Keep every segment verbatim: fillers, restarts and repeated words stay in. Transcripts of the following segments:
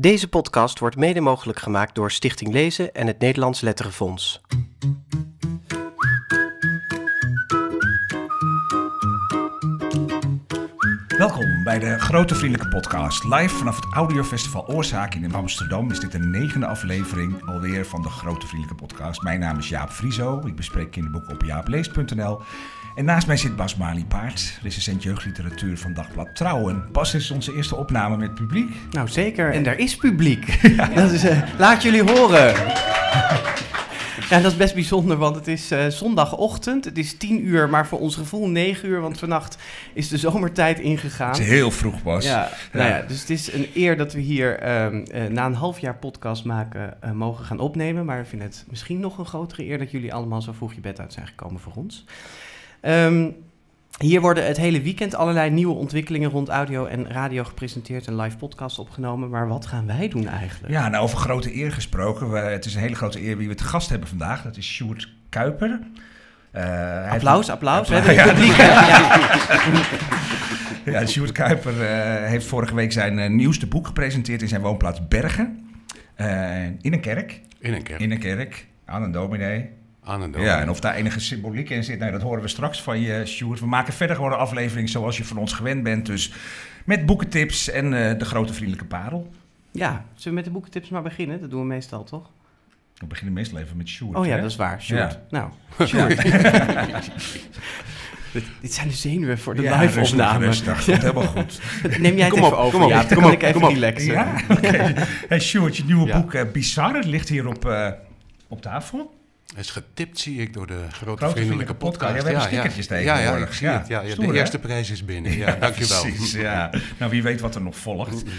Deze podcast wordt mede mogelijk gemaakt door Stichting Lezen en het Nederlands Letterenfonds. Welkom bij de Grote Vriendelijke Podcast. Live vanaf het Audiofestival Oorzaak in Amsterdam is dit de negende aflevering alweer van de Grote Vriendelijke Podcast. Mijn naam is Jaap Friso, ik bespreek kinderboeken op jaapleest punt n l. En naast mij zit Bas Malipaert, recensent jeugdliteratuur van Dagblad Trouwen. Bas, is onze eerste opname met publiek. Nou zeker, en daar is publiek. Ja. Dat is, uh, laat jullie horen. Ja, dat is best bijzonder, want het is uh, zondagochtend. Het is tien uur, maar voor ons gevoel negen uur, want vannacht is de zomertijd ingegaan. Het is heel vroeg, Bas. Ja, ja. Nou ja, dus het is een eer dat we hier um, uh, na een half jaar podcast maken uh, mogen gaan opnemen. Maar we vinden het misschien nog een grotere eer dat jullie allemaal zo vroeg je bed uit zijn gekomen voor ons. Um, hier worden het hele weekend allerlei nieuwe ontwikkelingen rond audio en radio gepresenteerd en live podcasts opgenomen. Maar wat gaan wij doen eigenlijk? Ja, nou over grote eer gesproken. We, het is een hele grote eer wie we te gast hebben vandaag. Dat is Sjoerd Kuyper. Uh, applaus, heeft... applaus. applaus. Ja. Ja, Sjoerd Kuyper uh, heeft vorige week zijn uh, nieuwste boek gepresenteerd in zijn woonplaats Bergen. Uh, in een kerk. In een kerk. In een kerk. Aan een dominee. Ja, en of daar enige symboliek in zit, nou, dat horen we straks van je, Sjoerd. We maken verder gewoon een aflevering zoals je van ons gewend bent. Dus met boekentips en uh, de grote vriendelijke parel. Ja, zullen we met de boekentips maar beginnen? Dat doen we meestal, toch? We beginnen meestal even met Sjoerd. Oh ja, hè? Dat is waar, Sjoerd. Ja. Nou, Sjoerd. Ja. Dit, dit zijn de zenuwen voor de ja, live-opname. Ja, helemaal goed. Neem jij het kom even op, over, kom op, ja, dan kom kan op, ik even relaxen. Ja? Okay. Hey, Sjoerd, je nieuwe ja. boek uh, Bizarre ligt hier op, uh, op tafel. Hij is getipt, zie ik, door de Grote, Grote Vriendelijke Podcast. Ja, we hebben stickertjes ja, ja. tegenwoordig. Ja, ja, ik zie ja. het. Ja, Stoer, de eerste hè? prijs is binnen. Ja, ja, dankjewel. Precies, ja. Nou, wie weet wat er nog volgt. Uh,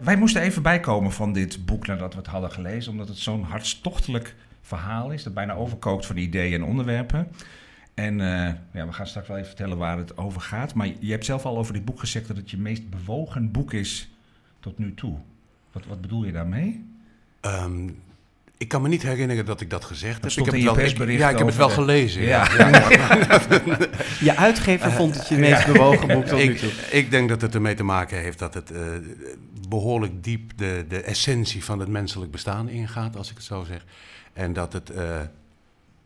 wij moesten even bijkomen van dit boek nadat we het hadden gelezen. Omdat het zo'n hartstochtelijk verhaal is. Dat bijna overkookt van ideeën en onderwerpen. En uh, ja, we gaan straks wel even vertellen waar het over gaat. Maar je hebt zelf al over dit boek gezegd dat het je meest bewogen boek is tot nu toe. Wat, wat bedoel je daarmee? Um, Ik kan me niet herinneren dat ik dat gezegd dat heb. Ik heb het wel persbericht. Ja, ik heb het wel de... gelezen. Ja. Ja. Ja. Je uitgever vond het je meest ja. bewogen boek tot nu toe. Ik, ik denk dat het ermee te maken heeft dat het uh, behoorlijk diep de, de essentie van het menselijk bestaan ingaat, als ik het zo zeg. En dat het uh,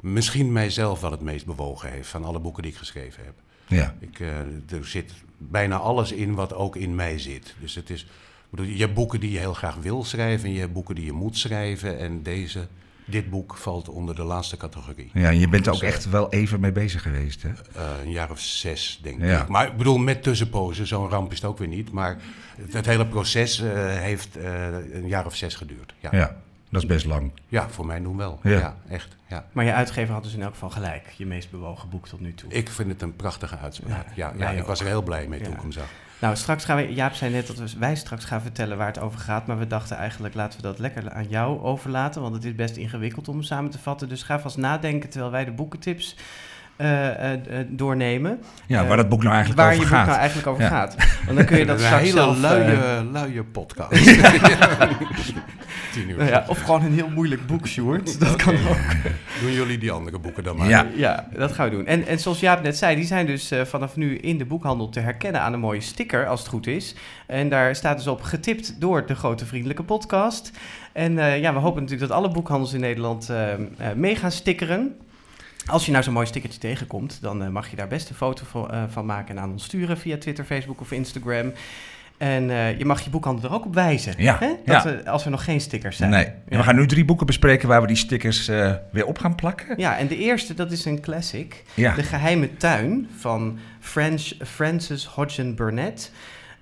misschien mijzelf wel het meest bewogen heeft van alle boeken die ik geschreven heb. Ja. Ik, uh, er zit bijna alles in wat ook in mij zit. Dus het is... Je hebt boeken die je heel graag wil schrijven en je hebt boeken die je moet schrijven. En deze, dit boek valt onder de laatste categorie. Ja, en je bent er ook echt wel even mee bezig geweest, hè? Uh, een jaar of zes, denk ja. ik. Maar ik bedoel, met tussenpozen, zo'n ramp is het ook weer niet. Maar het, het hele proces uh, heeft uh, een jaar of zes geduurd. Ja. ja, dat is best lang. Ja, voor mij doen wel. Ja, ja echt. Ja. Maar je uitgever had dus in elk geval gelijk, je meest bewogen boek tot nu toe. Ik vind het een prachtige uitspraak. Ja, ja, ja, ja ik was er heel blij mee toen ja. ik hem zag. Nou, straks gaan we, Jaap zei net dat we, wij straks gaan vertellen waar het over gaat, maar we dachten eigenlijk laten we dat lekker aan jou overlaten, want het is best ingewikkeld om samen te vatten. Dus ga vast nadenken terwijl wij de boekentips uh, uh, doornemen. Ja, uh, waar dat boek nou eigenlijk over gaat. Waar je boek nou eigenlijk over ja. gaat. Want dan kun je dat een straks zelf... Een hele luie, uh, luie podcast. Nou ja, of gewoon een heel moeilijk boek, Sjoerd. Dat okay. kan ook. Doen jullie die andere boeken dan maar. Ja, ja dat gaan we doen. En, en zoals Jaap net zei, die zijn dus uh, vanaf nu in de boekhandel te herkennen aan een mooie sticker, als het goed is. En daar staat dus op getipt door de Grote Vriendelijke Podcast. En uh, ja, we hopen natuurlijk dat alle boekhandels in Nederland uh, uh, mee gaan stickeren. Als je nou zo'n mooi stickertje tegenkomt, dan uh, mag je daar best een foto van, uh, van maken en aan ons sturen via Twitter, Facebook of Instagram. En uh, je mag je boekhandel er ook op wijzen, ja, hè? Dat ja. we, als er nog geen stickers zijn. Nee. Ja. We gaan nu drie boeken bespreken waar we die stickers uh, weer op gaan plakken. Ja, en de eerste, dat is een classic. Ja. De Geheime Tuin van French, Frances Hodgson Burnett.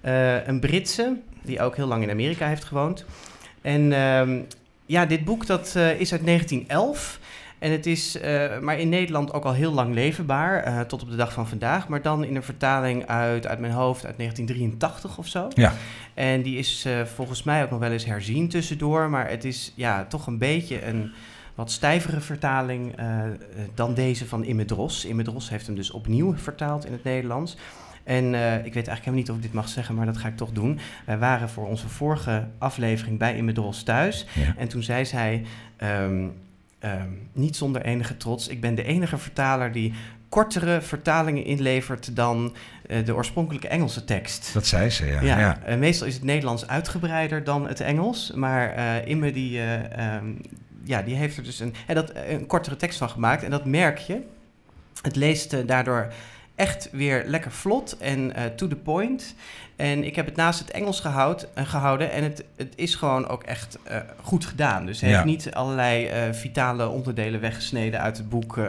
Uh, een Britse, die ook heel lang in Amerika heeft gewoond. En uh, ja, dit boek dat uh, is uit negentien elf... En het is uh, maar in Nederland ook al heel lang leverbaar, uh, tot op de dag van vandaag. Maar dan in een vertaling uit, uit mijn hoofd, uit negentien drieëntachtig of zo. Ja. En die is uh, volgens mij ook nog wel eens herzien tussendoor. Maar het is ja, toch een beetje een wat stijvere vertaling uh, dan deze van Imme Dros. Imme Dros heeft hem dus opnieuw vertaald in het Nederlands. En uh, ik weet eigenlijk helemaal niet of ik dit mag zeggen, maar dat ga ik toch doen. Wij waren voor onze vorige aflevering bij Imme Dros thuis. Ja. En toen zei zij... Um, um, niet zonder enige trots, ik ben de enige vertaler die kortere vertalingen inlevert dan uh, de oorspronkelijke Engelse tekst. Dat zei ze, ja. ja, ja. Uh, meestal is het Nederlands uitgebreider dan het Engels, maar uh, Imme die, uh, um, ja, die heeft er dus een, en dat, een kortere tekst van gemaakt en dat merk je. Het leest uh, daardoor echt weer lekker vlot en uh, to the point. En ik heb het naast het Engels gehoud, uh, gehouden en het, het is gewoon ook echt uh, goed gedaan. Dus hij ja. heeft niet allerlei uh, vitale onderdelen weggesneden uit het boek. Uh,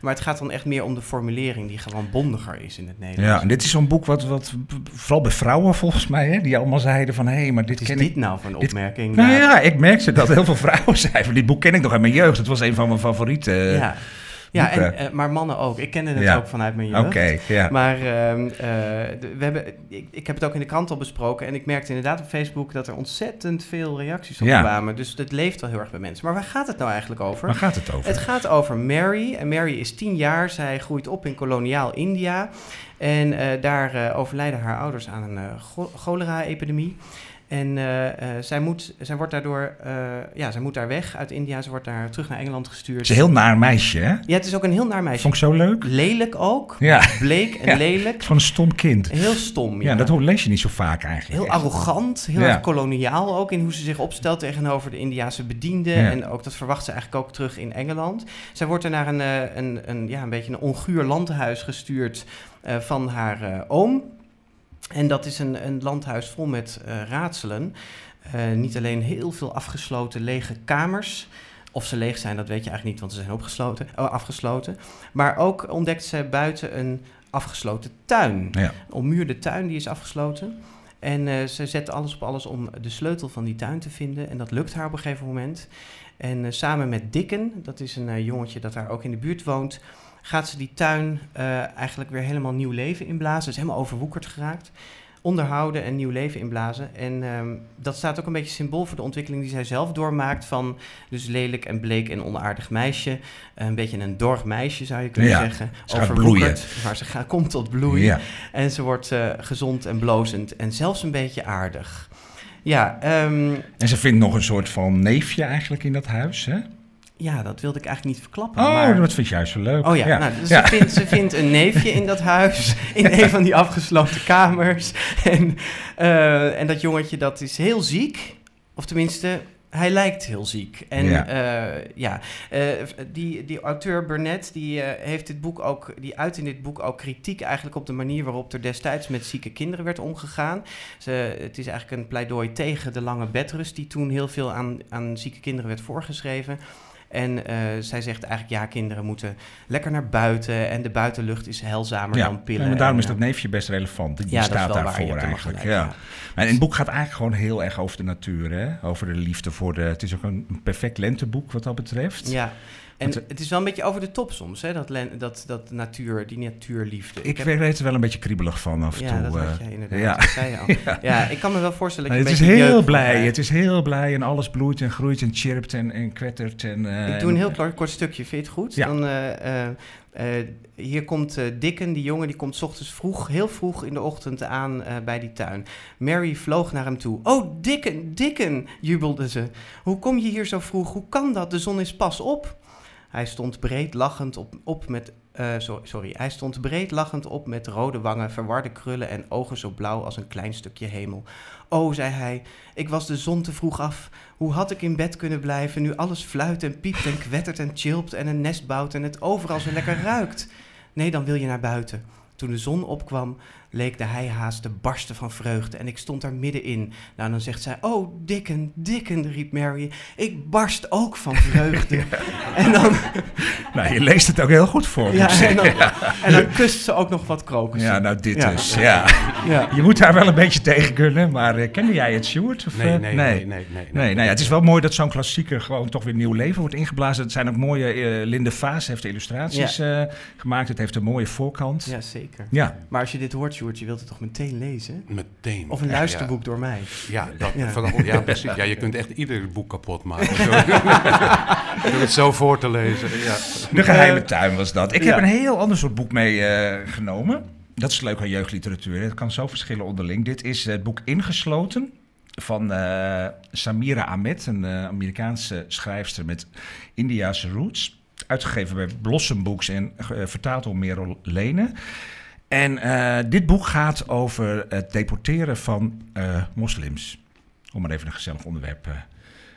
maar het gaat dan echt meer om de formulering die gewoon bondiger is in het Nederlands. Ja, en dit is zo'n boek wat, wat vooral bij vrouwen volgens mij, hè, die allemaal zeiden van hé, hey, maar dit is ken dit ik, nou van opmerking? Dit, nou ja, ik merkte dat heel veel vrouwen zeiden van dit boek ken ik nog uit mijn jeugd. Het was een van mijn favorieten. Uh, ja. Ja, en, uh, maar mannen ook. Ik kende het ja. ook vanuit mijn jeugd. Oké, okay, yeah. Maar uh, uh, we hebben, ik, ik heb het ook in de krant al besproken. En ik merkte inderdaad op Facebook dat er ontzettend veel reacties op ja. kwamen. Dus dat leeft wel heel erg bij mensen. Maar waar gaat het nou eigenlijk over? Waar gaat het over? Het gaat over Mary. En Mary is tien jaar. Zij groeit op in koloniaal India. En uh, daar uh, overlijden haar ouders aan een uh, cho- cholera-epidemie. En uh, uh, zij, moet, zij, wordt daardoor, uh, ja, zij moet daar weg uit India. Ze wordt daar terug naar Engeland gestuurd. Het is een heel naar meisje, hè? Ja, het is ook een heel naar meisje. Vond ik zo leuk. Lelijk ook. Ja. Bleek en ja. lelijk. Van een stom kind. Heel stom, ja. Ja, dat lees je niet zo vaak eigenlijk. Heel echt. Arrogant. Heel ja. erg koloniaal ook in hoe ze zich opstelt tegenover de Indiase bedienden. Ja. En ook dat verwacht ze eigenlijk ook terug in Engeland. Zij wordt er naar een, een, een, ja, een beetje een onguur landhuis gestuurd uh, van haar uh, oom. En dat is een, een landhuis vol met uh, raadselen. Uh, niet alleen heel veel afgesloten lege kamers. Of ze leeg zijn, dat weet je eigenlijk niet, want ze zijn opgesloten, oh, afgesloten. Maar ook ontdekt ze buiten een afgesloten tuin. Ja. Een ommuurde tuin, die is afgesloten. En uh, ze zet alles op alles om de sleutel van die tuin te vinden. En dat lukt haar op een gegeven moment. En uh, samen met Dikken, dat is een uh, jongetje dat daar ook in de buurt woont, gaat ze die tuin uh, eigenlijk weer helemaal nieuw leven inblazen. Dus helemaal overwoekerd geraakt. Onderhouden en nieuw leven inblazen. En um, dat staat ook een beetje symbool voor de ontwikkeling die zij zelf doormaakt. Van dus lelijk en bleek en onaardig meisje. Een beetje een dorg meisje zou je kunnen ja, zeggen. Ze overwoekerd, maar ze gaat, komt tot bloei. Ja. En ze wordt uh, gezond en blozend. En zelfs een beetje aardig. Ja, um, en ze vindt nog een soort van neefje eigenlijk in dat huis, hè? Ja, dat wilde ik eigenlijk niet verklappen. Oh, maar dat vind je juist zo leuk. Oh ja, ja. Nou, dus ja. Ze, vindt, ze vindt een neefje in dat huis, in ja. een van die afgesloten kamers. En, uh, en dat jongetje, dat is heel ziek. Of tenminste, hij lijkt heel ziek. En ja, uh, ja uh, die, die auteur Burnett, die, uh, heeft dit boek ook, die uit in dit boek ook kritiek eigenlijk op de manier waarop er destijds met zieke kinderen werd omgegaan. Ze, het is eigenlijk een pleidooi tegen de lange bedrust die toen heel veel aan, aan zieke kinderen werd voorgeschreven. En uh, zij zegt eigenlijk, ja, kinderen moeten lekker naar buiten. En de buitenlucht is heilzamer ja, dan pillen. Ja, maar daarom en, is dat neefje best relevant. Die ja, staat daarvoor eigenlijk. Ja. Ja. En het boek gaat eigenlijk gewoon heel erg over de natuur. Hè? Over de liefde voor de... Het is ook een perfect lenteboek wat dat betreft. Ja. En het is wel een beetje over de top soms, hè? Dat, len, dat, dat natuur, die natuurliefde. Ik, ik heb... weet er wel een beetje kriebelig van af en ja, toe. Dat had jij inderdaad. Ja. Dat zei je al. ja. ja, ik kan me wel voorstellen dat je het een beetje is heel blij. Van, het is heel blij en alles bloeit en groeit en chirpt en, en kwettert. En, uh, ik doe een heel en, kort, kort stukje, vind je het goed? Ja. Dan, uh, uh, Uh, hier komt uh, Dikken, die jongen, die komt 's ochtends vroeg, heel vroeg in de ochtend aan uh, bij die tuin. Mary vloog naar hem toe. Oh, Dikken, Dikken, jubelde ze. Hoe kom je hier zo vroeg? Hoe kan dat? De zon is pas op. Hij stond breed lachend op, op met... Uh, sorry, sorry, hij stond breed lachend op met rode wangen, verwarde krullen en ogen zo blauw als een klein stukje hemel. Oh, zei hij, ik was de zon te vroeg af. Hoe had ik in bed kunnen blijven, nu alles fluit en piept en kwettert en chilpt en een nest bouwt en het overal zo lekker ruikt? Nee, dan wil je naar buiten. Toen de zon opkwam, leek de heihaas te barsten van vreugde en ik stond daar middenin. Nou, dan zegt zij, oh, Dikken, Dikken, riep Mary, ik barst ook van vreugde. Ja. En dan... Nou, je leest het ook heel goed voor. Ja, en, dan, ja. en dan kust ze ook nog wat krokussen. Ja, nou, dit ja. is, ja. ja. Je moet daar wel een beetje tegen kunnen, maar uh, kende jij het, Sjoerd? Of, nee, nee, uh, nee, nee, nee, nee, nee, nee, nee, nee. Het is wel mooi dat zo'n klassieker gewoon toch weer nieuw leven wordt ingeblazen. Het zijn ook mooie, uh, Linde Faas heeft de illustraties ja. uh, gemaakt. Het heeft een mooie voorkant. Ja, zeker. Ja. Maar als je dit hoort, je wilt het toch meteen lezen? Meteen. Of een luisterboek ja. door mij. Ja, dat, ja. Van, ja, precies. Ja, je kunt echt ieder boek kapot maken. Door het zo voor te lezen. Ja. De geheime tuin was dat. Ik ja. heb een heel ander soort boek meegenomen. Uh, dat is leuk aan jeugdliteratuur. Het kan zo verschillen onderling. Dit is het boek Ingesloten van uh, Samira Ahmed, een uh, Amerikaanse schrijfster met Indiase roots. Uitgegeven bij Blossom Books en uh, vertaald door Lene. En uh, dit boek gaat over het deporteren van uh, moslims. Om maar even een gezellig onderwerp uh,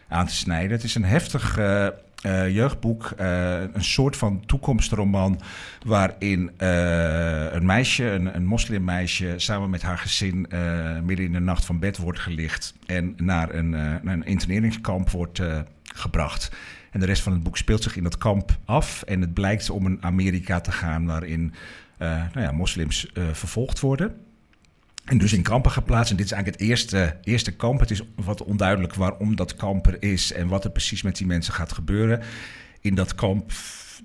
aan te snijden. Het is een heftig uh, uh, jeugdboek. Uh, een soort van toekomstroman waarin uh, een meisje, een, een moslimmeisje... samen met haar gezin uh, midden in de nacht van bed wordt gelicht... en naar een, uh, naar een interneringskamp wordt uh, gebracht... En de rest van het boek speelt zich in dat kamp af. En het blijkt om een Amerika te gaan waarin uh, nou ja, moslims uh, vervolgd worden. En dus in kampen geplaatst. En dit is eigenlijk het eerste, eerste kamp. Het is wat onduidelijk waarom dat kamp er is en wat er precies met die mensen gaat gebeuren. In dat kamp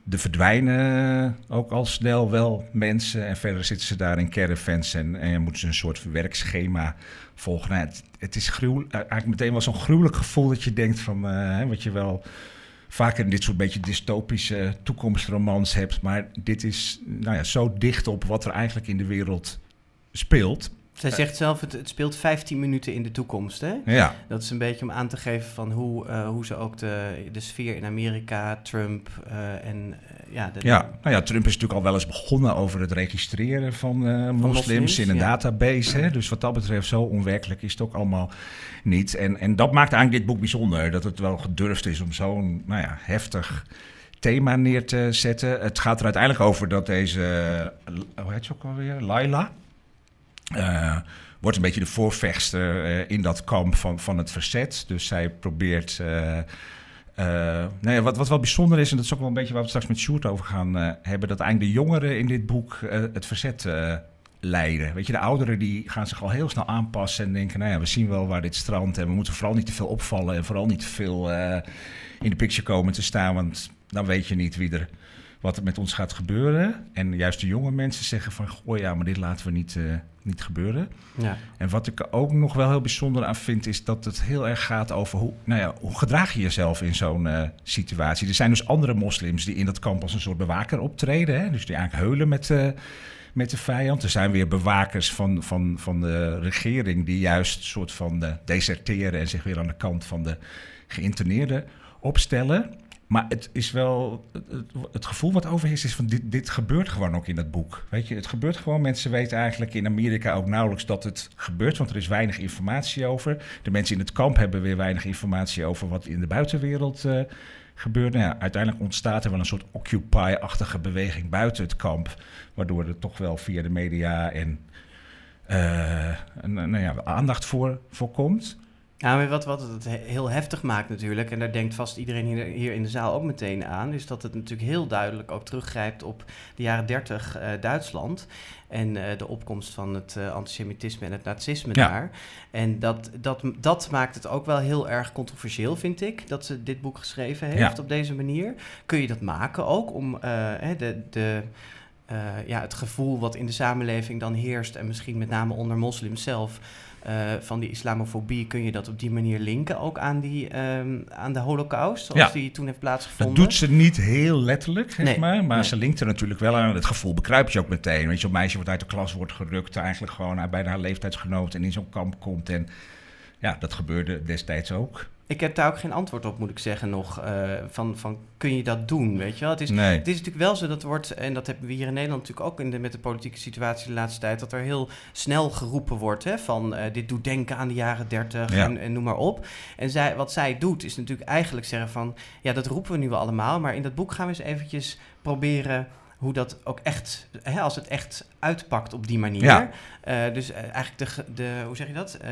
de verdwijnen ook al snel wel mensen. En verder zitten ze daar in caravans en, en moeten ze een soort werkschema volgen. Nou, het, het is gruwelijk, eigenlijk meteen wel zo'n gruwelijk gevoel dat je denkt van uh, wat je wel... vaker in dit soort beetje dystopische toekomstromans hebt. Maar dit is nou ja, zo dicht op wat er eigenlijk in de wereld speelt. Zij zegt zelf, het, het speelt vijftien minuten in de toekomst. Hè? Ja. Dat is een beetje om aan te geven van hoe, uh, hoe ze ook de, de sfeer in Amerika, Trump uh, en... Uh, ja, de, ja, nou ja, Trump is natuurlijk al wel eens begonnen over het registreren van, uh, van moslims, moslims in een ja. database. Hè? Dus wat dat betreft, zo onwerkelijk is het ook allemaal niet. En, en dat maakt eigenlijk dit boek bijzonder. Dat het wel gedurfd is om zo'n nou ja, heftig... thema neer te zetten. Het gaat er uiteindelijk over dat deze... Hoe heet ze ook alweer? Laila... Uh, wordt een beetje de voorvechter uh, in dat kamp van, van het verzet. Dus zij probeert... Uh, uh, nou ja, wat, wat wel bijzonder is, en dat is ook wel een beetje waar we straks met Sjoerd over gaan uh, hebben... dat eigenlijk de jongeren in dit boek uh, het verzet uh, leiden. Weet je, de ouderen die gaan zich al heel snel aanpassen en denken... nou ja, we zien wel waar dit strandt en we moeten vooral niet te veel opvallen... en vooral niet te veel uh, in de picture komen te staan, want dan weet je niet wie er... wat er met ons gaat gebeuren. En juist de jonge mensen zeggen van... goh ja, maar dit laten we niet, uh, niet gebeuren. Ja. En wat ik ook nog wel heel bijzonder aan vind... is dat het heel erg gaat over... hoe, nou ja, hoe gedraag je jezelf in zo'n uh, situatie. Er zijn dus andere moslims... die in dat kamp als een soort bewaker optreden. Hè? Dus die eigenlijk heulen met, uh, met de vijand. Er zijn weer bewakers van, van, van de regering... die juist soort van uh, deserteren... en zich weer aan de kant van de geïnterneerden opstellen... Maar het is wel het gevoel wat overheerst is van dit, dit gebeurt gewoon ook in dat boek. Weet je, het gebeurt gewoon. Mensen weten eigenlijk in Amerika ook nauwelijks dat het gebeurt, want er is weinig informatie over. De mensen in het kamp hebben weer weinig informatie over wat in de buitenwereld uh, gebeurt. Nou ja, uiteindelijk ontstaat er wel een soort Occupy-achtige beweging buiten het kamp, waardoor er toch wel via de media en uh, nou ja, aandacht voor, voor komt. Ja, maar wat, wat het heel heftig maakt natuurlijk, en daar denkt vast iedereen hier, hier in de zaal ook meteen aan, is dat het natuurlijk heel duidelijk ook teruggrijpt op de jaren dertig uh, Duitsland en uh, de opkomst van het uh, antisemitisme en het nazisme ja. daar. En dat, dat, dat maakt het ook wel heel erg controversieel, vind ik, dat ze dit boek geschreven heeft ja. op deze manier. Kun je dat maken ook om uh, de... de uh, ja, het gevoel wat in de samenleving dan heerst, en misschien met name onder moslims zelf... Uh, van die islamofobie, kun je dat op die manier linken ook aan, die, um, aan de holocaust, zoals ja. die toen heeft plaatsgevonden? Dat doet ze niet heel letterlijk, zeg nee. maar, maar nee. ze linkt er natuurlijk wel aan. Het gevoel bekruipt je ook meteen. Weet je, zo'n meisje wordt uit de klas wordt gerukt, eigenlijk gewoon bijna haar leeftijdsgenoot en in zo'n kamp komt. En ja, dat gebeurde destijds ook. Ik heb daar ook geen antwoord op, moet ik zeggen, nog. Uh, van, van, kun je dat doen, weet je wel? Het is, nee. het is natuurlijk wel zo, dat wordt... en dat hebben we hier in Nederland natuurlijk ook... In de, met de politieke situatie de laatste tijd... dat er heel snel geroepen wordt, hè, van... Uh, dit doet denken aan de jaren dertig ja. en, en noem maar op. En zij, wat zij doet, is natuurlijk eigenlijk zeggen van... ja, dat roepen we nu wel allemaal... maar in dat boek gaan we eens eventjes proberen... hoe dat ook echt, hè, als het echt uitpakt op die manier. Ja. Uh, dus uh, eigenlijk de, de... hoe zeg je dat... Uh,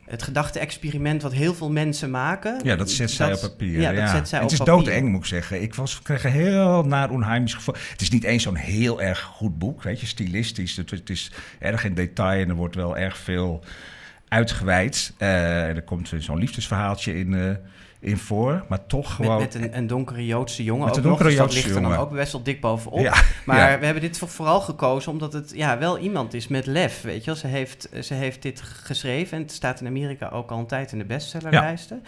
het gedachte-experiment wat heel veel mensen maken. Ja, dat zet dat, zij op papier. Ja, ja. Dat zet zij het op is doodeng, moet ik zeggen. Ik was, kreeg een heel naar onheimisch gevoel. Het is niet eens zo'n heel erg goed boek, weet je, stilistisch. Het, het is erg in detail en er wordt wel erg veel uitgewijd. Uh, er komt zo'n liefdesverhaaltje in... Uh, in voor, maar toch gewoon... Met, met een, een donkere Joodse jongen met ook nog, dus dat ligt er dan ook best wel dik bovenop. Ja, maar ja. we hebben dit vooral gekozen omdat het ja, wel iemand is met lef, weet je wel. Ze heeft, ze heeft dit geschreven en het staat in Amerika ook al een tijd in de bestsellerlijsten.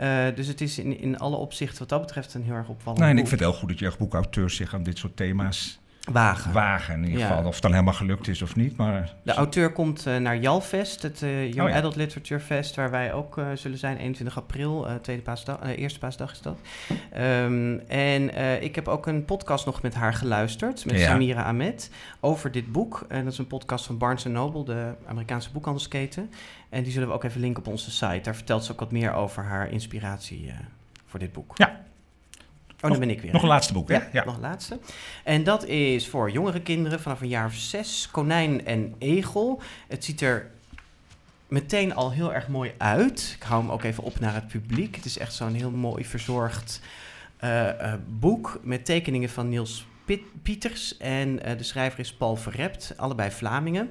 Ja. Uh, dus het is in, in alle opzichten wat dat betreft een heel erg opvallend nee, en boek. Ik vind het heel goed dat jeugdboekauteurs zich aan dit soort thema's... Wagen. Wagen in ieder geval, ja. Of het dan helemaal gelukt is of niet. Maar... De auteur komt uh, naar Jalfest, het uh, Young oh, ja. Adult Literature Fest, waar wij ook uh, zullen zijn, eenentwintig april, uh, tweede paasdag, uh, eerste paasdag is dat. Um, en uh, ik heb ook een podcast nog met haar geluisterd, met ja. Samira Ahmed, over dit boek. En dat is een podcast van Barnes and Noble, de Amerikaanse boekhandelsketen. En die zullen we ook even linken op onze site. Daar vertelt ze ook wat meer over haar inspiratie uh, voor dit boek. Ja. Oh, nog, dan ben ik weer. Nog een laatste boek, hè? Ja, ja, nog een laatste. En dat is voor jongere kinderen vanaf een jaar of zes, Konijn en Egel. Het ziet er meteen al heel erg mooi uit. Ik hou hem ook even op naar het publiek. Het is echt zo'n heel mooi verzorgd uh, uh, boek met tekeningen van Niels Pieters. En uh, de schrijver is Paul Verrept, allebei Vlamingen.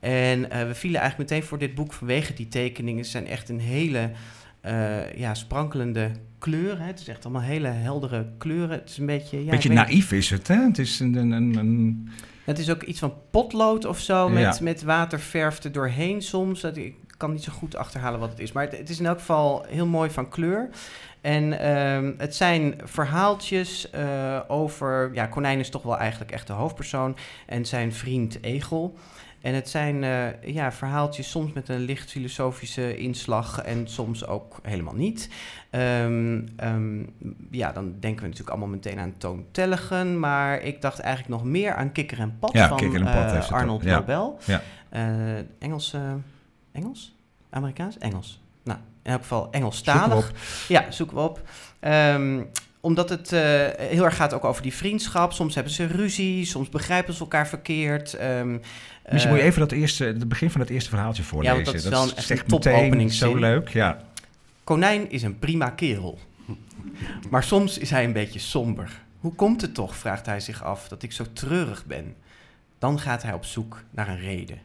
En uh, we vielen eigenlijk meteen voor dit boek vanwege die tekeningen. Ze zijn echt een hele... Uh, ja, sprankelende kleuren. Hè. Het is echt allemaal hele heldere kleuren. Het is een beetje... Ja, beetje naïef is het, hè? Het is, een, een, een... het is ook iets van potlood of zo... met, ja. met waterverf er doorheen soms. Dat, ik kan niet zo goed achterhalen wat het is. Maar het, het is in elk geval heel mooi van kleur. En uh, het zijn verhaaltjes uh, over... Ja, Konijn is toch wel eigenlijk echt de hoofdpersoon... en zijn vriend Egel... En het zijn uh, ja, verhaaltjes soms met een licht filosofische inslag en soms ook helemaal niet. Um, um, ja, dan denken we natuurlijk allemaal meteen aan Toon Tellegen. Maar ik dacht eigenlijk nog meer aan Kikker en Pad ja, van en Pad uh, Arnold Lobel. Ja. Ja. Uh, Engels? Uh, Engels? Amerikaans? Engels. Nou, in elk geval Engelstalig. Zoeken ja, zoeken we op. Um, Omdat het uh, heel erg gaat ook over die vriendschap. Soms hebben ze ruzie, soms begrijpen ze elkaar verkeerd. Um, Misschien uh, moet je even dat eerste, het begin van het eerste verhaaltje voorlezen. Ja, dat is wel dat een, echt een topopening. Zo leuk, ja. Konijn is een prima kerel. Maar soms is hij een beetje somber. Hoe komt het toch, vraagt hij zich af, dat ik zo treurig ben? Dan gaat hij op zoek naar een reden.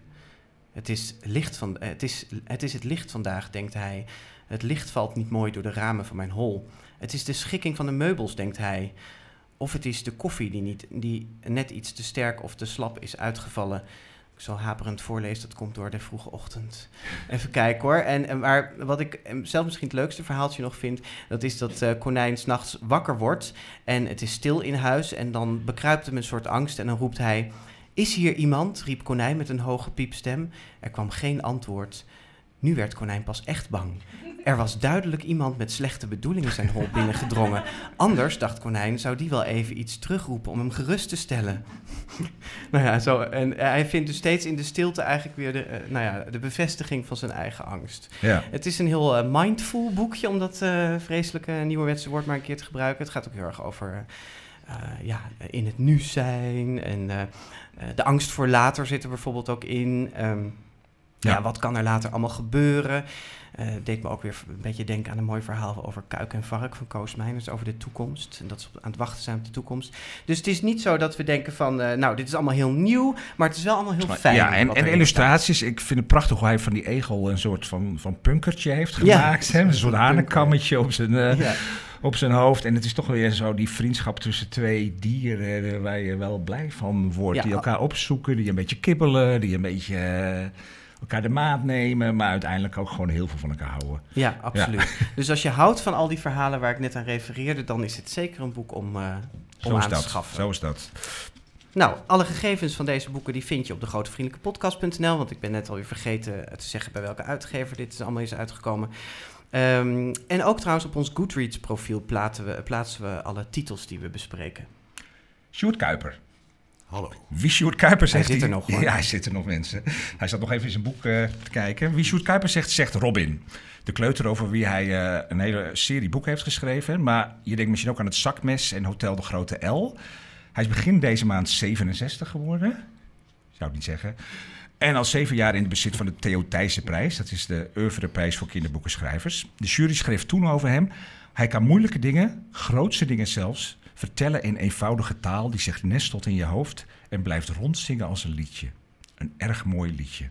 Het is, licht van, het, is, het is het licht vandaag, denkt hij. Het licht valt niet mooi door de ramen van mijn hol. Het is de schikking van de meubels, denkt hij. Of het is de koffie die, niet, die net iets te sterk of te slap is uitgevallen. Ik zal haperend voorlezen, dat komt door de vroege ochtend. Even kijken hoor. En, en waar, wat ik zelf misschien het leukste verhaaltje nog vind... dat is dat uh, Konijn 's nachts wakker wordt en het is stil in huis... en dan bekruipt hem een soort angst en dan roept hij... Is hier iemand? Riep Konijn met een hoge piepstem. Er kwam geen antwoord. Nu werd Konijn pas echt bang. Er was duidelijk iemand met slechte bedoelingen zijn hol binnengedrongen. Anders, dacht Konijn, zou die wel even iets terugroepen om hem gerust te stellen. Nou ja, zo. En hij vindt dus steeds in de stilte eigenlijk weer de, uh, nou ja, de bevestiging van zijn eigen angst. Ja. Het is een heel uh, mindful boekje, om dat uh, vreselijke nieuwerwetse woord maar een keer te gebruiken. Het gaat ook heel erg over... Uh, Uh, ja, in het nu zijn en uh, de angst voor later zit er bijvoorbeeld ook in. Um, ja. ja, wat kan er later allemaal gebeuren? Uh, deed me ook weer een beetje denken aan een mooi verhaal over Kuik en Vark van Koos Meinders over de toekomst. En dat ze aan het wachten zijn op de toekomst. Dus het is niet zo dat we denken van, uh, nou, dit is allemaal heel nieuw, maar het is wel allemaal heel fijn. Ja, en, en illustraties. Staat. Ik vind het prachtig hoe hij van die egel een soort van, van punkertje heeft gemaakt. Ja, hè? Een soort hanenkammetje op zijn... Uh, ja. Op zijn hoofd. En het is toch weer zo die vriendschap tussen twee dieren... waar je wel blij van wordt. Ja. Die elkaar opzoeken, die een beetje kibbelen... die een beetje uh, elkaar de maat nemen... maar uiteindelijk ook gewoon heel veel van elkaar houden. Ja, absoluut. Ja. Dus als je houdt van al die verhalen waar ik net aan refereerde... dan is het zeker een boek om, uh, om aan te schaffen. Zo is dat. Nou, alle gegevens van deze boeken die vind je op de grotevriendelijkepodcast punt n l... want ik ben net alweer vergeten te zeggen bij welke uitgever dit is allemaal is uitgekomen... Um, en ook trouwens op ons Goodreads-profiel plaatsen, plaatsen we alle titels die we bespreken. Sjoerd Kuyper. Hallo. Wie Sjoerd Kuyper zegt... Hij zit er nog, hoor. Ja, hij zit er nog, mensen. Hij zat nog even in zijn boek uh, te kijken. Wie Sjoerd Kuyper zegt, zegt Robin. De kleuter over wie hij uh, een hele serie boeken heeft geschreven. Maar je denkt misschien ook aan het zakmes en Hotel de Grote L. Hij is begin deze maand zevenenzestig geworden. Zou ik niet zeggen. En al zeven jaar in het bezit van de Theo Thijssen Prijs. Dat is de oeuvreprijs voor kinderboekenschrijvers. De jury schreef toen over hem. Hij kan moeilijke dingen, grootse dingen zelfs... vertellen in eenvoudige taal die zich nestelt in je hoofd... en blijft rondzingen als een liedje. Een erg mooi liedje.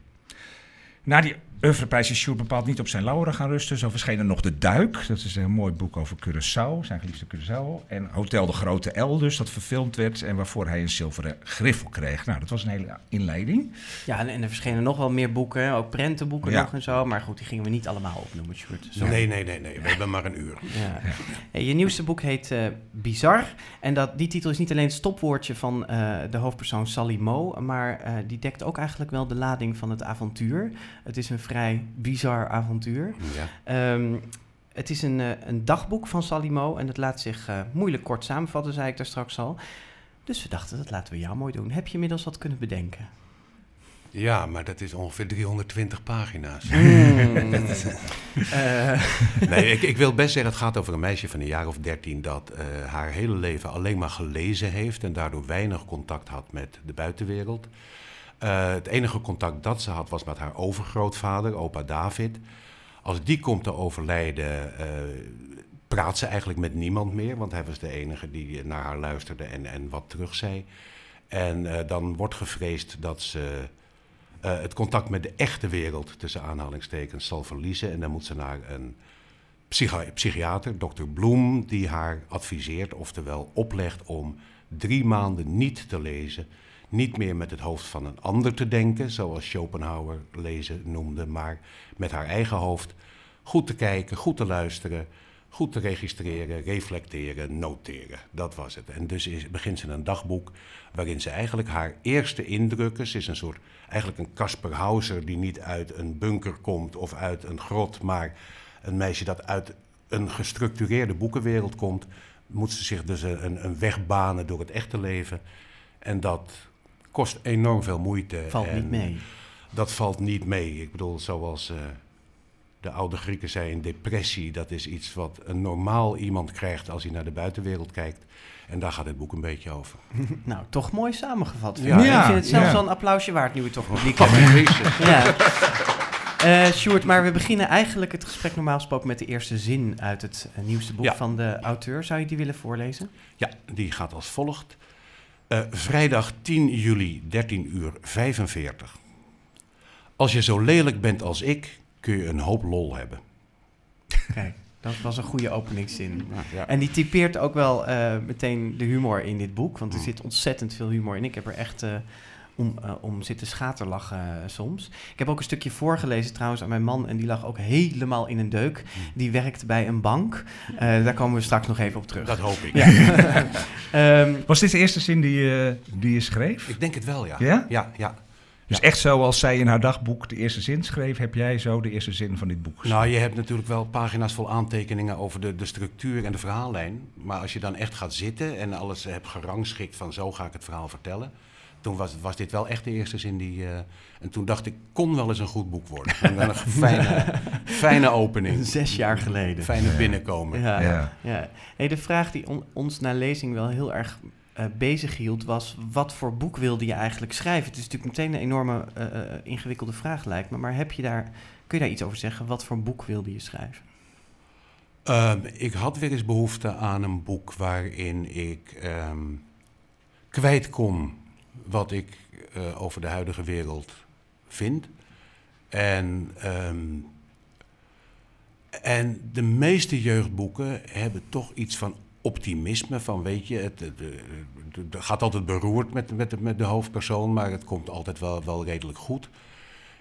Na die Oeuvreprijs is Sjoerd bepaald niet op zijn lauweren gaan rusten. Zo verschenen nog De Duik. Dat is een mooi boek over Curaçao, zijn geliefde Curaçao. En Hotel de Grote L dus, dat verfilmd werd en waarvoor hij een zilveren griffel kreeg. Nou, dat was een hele inleiding. Ja, en, en er verschenen nog wel meer boeken, ook prentenboeken ja. nog en zo. Maar goed, die gingen we niet allemaal opnoemen, Sjoerd. Zo. Nee, nee, nee, nee. We hebben maar een uur. Ja. Ja. Hey, je nieuwste boek heet uh, Bizar. En dat, die titel is niet alleen het stopwoordje van uh, de hoofdpersoon Sally Moe, maar uh, die dekt ook eigenlijk wel de lading van het avontuur. Het is een vrij bizar avontuur. Ja. Um, het is een, uh, een dagboek van Sally Moe en het laat zich uh, moeilijk kort samenvatten, zei ik daar straks al. Dus we dachten, dat laten we jou mooi doen. Heb je inmiddels wat kunnen bedenken? Ja, maar dat is ongeveer driehonderdtwintig pagina's. Mm. dat, uh. Nee, ik, ik wil best zeggen, het gaat over een meisje van een jaar of dertien... dat uh, haar hele leven alleen maar gelezen heeft en daardoor weinig contact had met de buitenwereld. Uh, het enige contact dat ze had was met haar overgrootvader, opa David. Als die komt te overlijden, uh, praat ze eigenlijk met niemand meer, want hij was de enige die naar haar luisterde en, en wat terug zei. En uh, dan wordt gevreesd dat ze uh, het contact met de echte wereld, tussen aanhalingstekens, zal verliezen. En dan moet ze naar een psychi- psychiater, dokter Bloem, die haar adviseert, oftewel oplegt om drie maanden niet te lezen. Niet meer met het hoofd van een ander te denken, zoals Schopenhauer lezen noemde, maar met haar eigen hoofd goed te kijken, goed te luisteren, goed te registreren, reflecteren, noteren. Dat was het. En dus is, begint ze een dagboek waarin ze eigenlijk haar eerste indrukken, ze is een soort, eigenlijk een Kaspar Hauser die niet uit een bunker komt of uit een grot, maar een meisje dat uit een gestructureerde boekenwereld komt, moet ze zich dus een, een weg banen door het echte leven. En dat kost enorm veel moeite. Valt en niet mee. Dat valt niet mee. Ik bedoel, zoals uh, de oude Grieken zeiden, depressie, dat is iets wat een normaal iemand krijgt als hij naar de buitenwereld kijkt. En daar gaat het boek een beetje over. Nou, toch mooi samengevat. Ja. Ja. Ik vind het zelfs ja. al een applausje waard, nu we toch publiek hebben. Ja. Uh, Sjoerd, maar we beginnen eigenlijk het gesprek normaal gesproken met de eerste zin uit het nieuwste boek ja. van de auteur. Zou je die willen voorlezen? Ja, die gaat als volgt. Uh, vrijdag tien juli, dertien uur vijfenveertig. Als je zo lelijk bent als ik, kun je een hoop lol hebben. Kijk, dat was een goede openingszin. Ja, ja. En die typeert ook wel uh, meteen de humor in dit boek, want er zit ontzettend veel humor in. Ik heb er echt uh, om, uh, om zitten schaterlachen uh, soms. Ik heb ook een stukje voorgelezen trouwens aan mijn man en die lag ook helemaal in een deuk. Die werkt bij een bank. Uh, daar komen we straks nog even op terug. Dat hoop ik. Ja. Um, was dit de eerste zin die, uh, die je schreef? Ik denk het wel, ja. Ja? Ja, ja. Dus ja. echt zo als zij in haar dagboek de eerste zin schreef, heb jij zo de eerste zin van dit boek geschreven? Nou, je hebt natuurlijk wel pagina's vol aantekeningen over de, de structuur en de verhaallijn. Maar als je dan echt gaat zitten en alles hebt gerangschikt van zo ga ik het verhaal vertellen, toen was, was dit wel echt de eerste zin die... Uh, en toen dacht ik, kon wel eens een goed boek worden. En dan een fijne, fijne opening. Zes jaar geleden. Fijne ja. binnenkomen. Ja. Ja. Ja. Hey, de vraag die on, ons na lezing wel heel erg uh, bezig hield was, wat voor boek wilde je eigenlijk schrijven? Het is natuurlijk meteen een enorme uh, ingewikkelde vraag, lijkt me. Maar heb je daar, kun je daar iets over zeggen? Wat voor boek wilde je schrijven? Um, ik had weer eens behoefte aan een boek waarin ik um, kwijt kon wat ik uh, over de huidige wereld vind. En, um, en de meeste jeugdboeken hebben toch iets van optimisme. Van weet je, het, het, het, het gaat altijd beroerd met, met, met de hoofdpersoon, maar het komt altijd wel, wel redelijk goed.